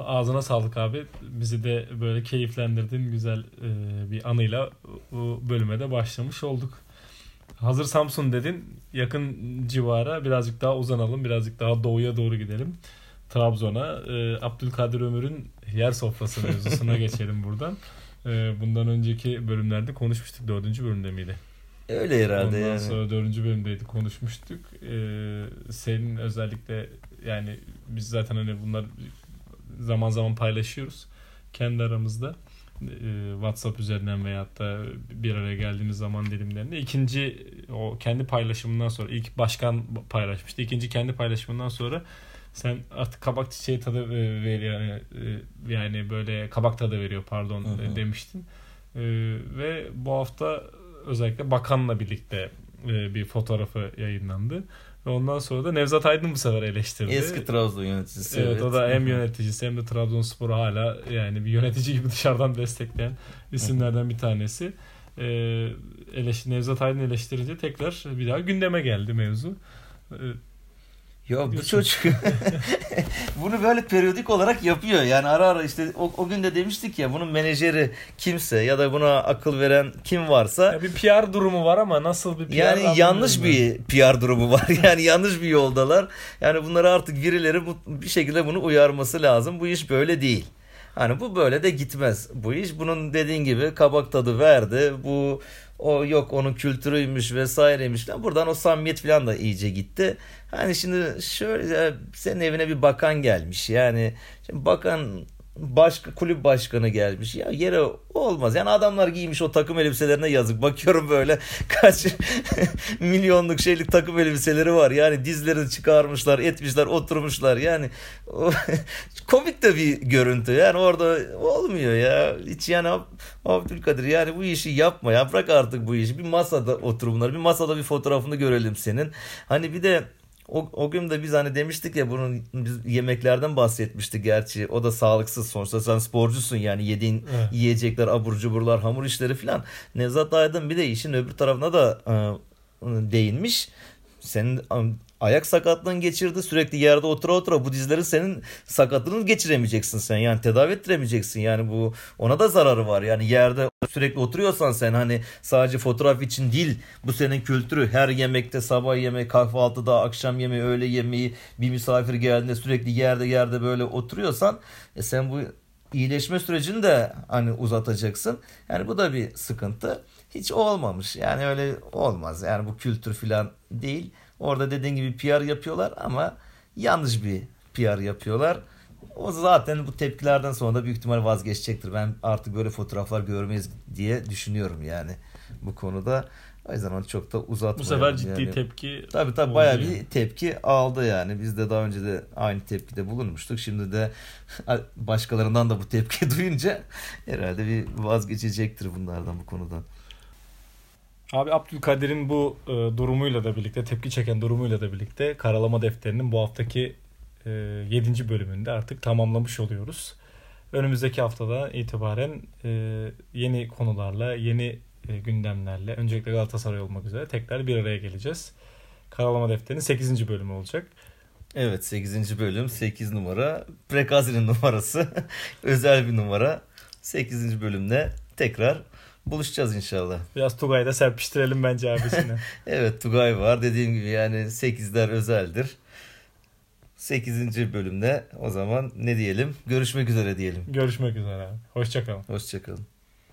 Ağzına sağlık abi. Bizi de böyle keyiflendirdiğin güzel bir anıyla bu bölüme de başlamış olduk. Hazır Samsun dedin. Yakın civara birazcık daha uzanalım. Birazcık daha doğuya doğru gidelim. Trabzon'a. Abdülkadir Ömür'ün yer sofrası mevzusuna geçelim buradan. Bundan önceki bölümlerde konuşmuştuk. Dördüncü bölümde miydi? Öyle herhalde. Ondan yani. Ondan sonra dördüncü bölümdeydi, konuşmuştuk. Senin özellikle yani biz zaten hani bunlar zaman zaman paylaşıyoruz kendi aramızda e, WhatsApp üzerinden veyahut da bir araya geldiğimiz zaman dilimlerinde. İkinci o kendi paylaşımından sonra, ilk başkan paylaşmıştı, ikinci kendi paylaşımından sonra sen artık kabak çiçeği tadı veriyor yani, e, yani böyle kabak tadı veriyor pardon hı hı. demiştin e, ve bu hafta özellikle bakanla birlikte e, bir fotoğrafı yayınlandı. Ondan sonra da Nevzat Aydın bu sefer eleştirdi. Eski Trabzon yöneticisi. Evet, evet. O da hem yöneticisi hem de Trabzonspor'u hala yani bir yönetici gibi dışarıdan destekleyen isimlerden bir tanesi. Ee, eleş- Nevzat Aydın eleştirince tekrar bir daha gündeme geldi mevzu. Ee, Ya bu çocuk bunu böyle periyodik olarak yapıyor. Yani ara ara işte o, o gün de demiştik ya, bunun menajeri kimse ya da buna akıl veren kim varsa. Ya bir P R durumu var ama nasıl bir P R? Yani yanlış mı? Bir P R durumu var. Yani yanlış bir yoldalar. Yani bunları artık birileri bu, bir şekilde bunu uyarması lazım. Bu iş böyle değil. Hani bu böyle de gitmez bu iş. Bunun dediğin gibi kabak tadı verdi. Bu o yok onun kültürüymüş vesaireymiş. Buradan o samimiyet falan da iyice gitti. Hani şimdi şöyle, senin evine bir bakan gelmiş. Yani şimdi bakan başka kulüp başkanı gelmiş. Ya yere olmaz. Yani adamlar giymiş o takım elbiselerine, yazık. Bakıyorum böyle kaç milyonluk şeylik takım elbiseleri var. Yani dizlerini çıkarmışlar, etmişler, oturmuşlar. Yani komik de bir görüntü. Yani orada olmuyor ya. Hiç yani Abdülkadir yani bu işi yapma ya. Bırak artık bu işi. Bir masada otur bunları. Bir masada bir fotoğrafını görelim senin. Hani bir de O, o gün de biz hani demiştik ya, bunun biz yemeklerden bahsetmiştik gerçi. O da sağlıksız sonuçta, sen sporcusun yani yediğin evet. yiyecekler abur cuburlar, hamur işleri filan. Nevzat Aydın bir de işin öbür tarafına da e, değinmiş. Senin ayak sakatlığını geçirdi. Sürekli yerde otura otura bu dizleri senin sakatlığını geçiremeyeceksin sen. Yani tedavi ettiremeyeceksin. Yani bu ona da zararı var. Yani yerde sürekli oturuyorsan sen hani sadece fotoğraf için değil. Bu senin kültürü. Her yemekte sabah yemeği, kahvaltıda, akşam yemeği, öğle yemeği, bir misafir geldiğinde sürekli yerde yerde böyle oturuyorsan e sen bu iyileşme sürecini de hani uzatacaksın. Yani bu da bir sıkıntı. Hiç olmamış. Yani öyle olmaz. Yani bu kültür falan değil. Orada dediğin gibi P R yapıyorlar ama yanlış bir P R yapıyorlar. O zaten bu tepkilerden sonra da büyük ihtimal vazgeçecektir. Ben artık böyle fotoğraflar görmeyiz diye düşünüyorum yani bu konuda. O yüzden çok da uzatmayalım. Bu sefer ciddi yani tepki. Tabii tabii bayağı bir tepki aldı yani. Biz de daha önce de aynı tepkide bulunmuştuk. Şimdi de başkalarından da bu tepki duyunca herhalde bir vazgeçecektir bunlardan bu konudan. Abi Abdülkadir'in bu e, durumuyla da birlikte, tepki çeken durumuyla da birlikte Karalama Defteri'nin bu haftaki e, yedinci bölümünde artık tamamlamış oluyoruz. Önümüzdeki haftada itibaren e, yeni konularla, yeni e, gündemlerle, öncelikle Galatasaray olmak üzere tekrar bir araya geleceğiz. Karalama Defteri'nin sekizinci bölümü olacak. Evet, sekizinci bölüm, sekiz numara, Prekazi'nin numarası, özel bir numara. sekizinci bölümde tekrar buluşacağız inşallah. Biraz Tugay'da serpiştirelim bence abisine. Evet, Tugay var. Dediğim gibi yani sekizler özeldir. sekizinci bölümde o zaman ne diyelim? Görüşmek üzere diyelim. Görüşmek üzere abi. Hoşça kalın. Hoşça kalın.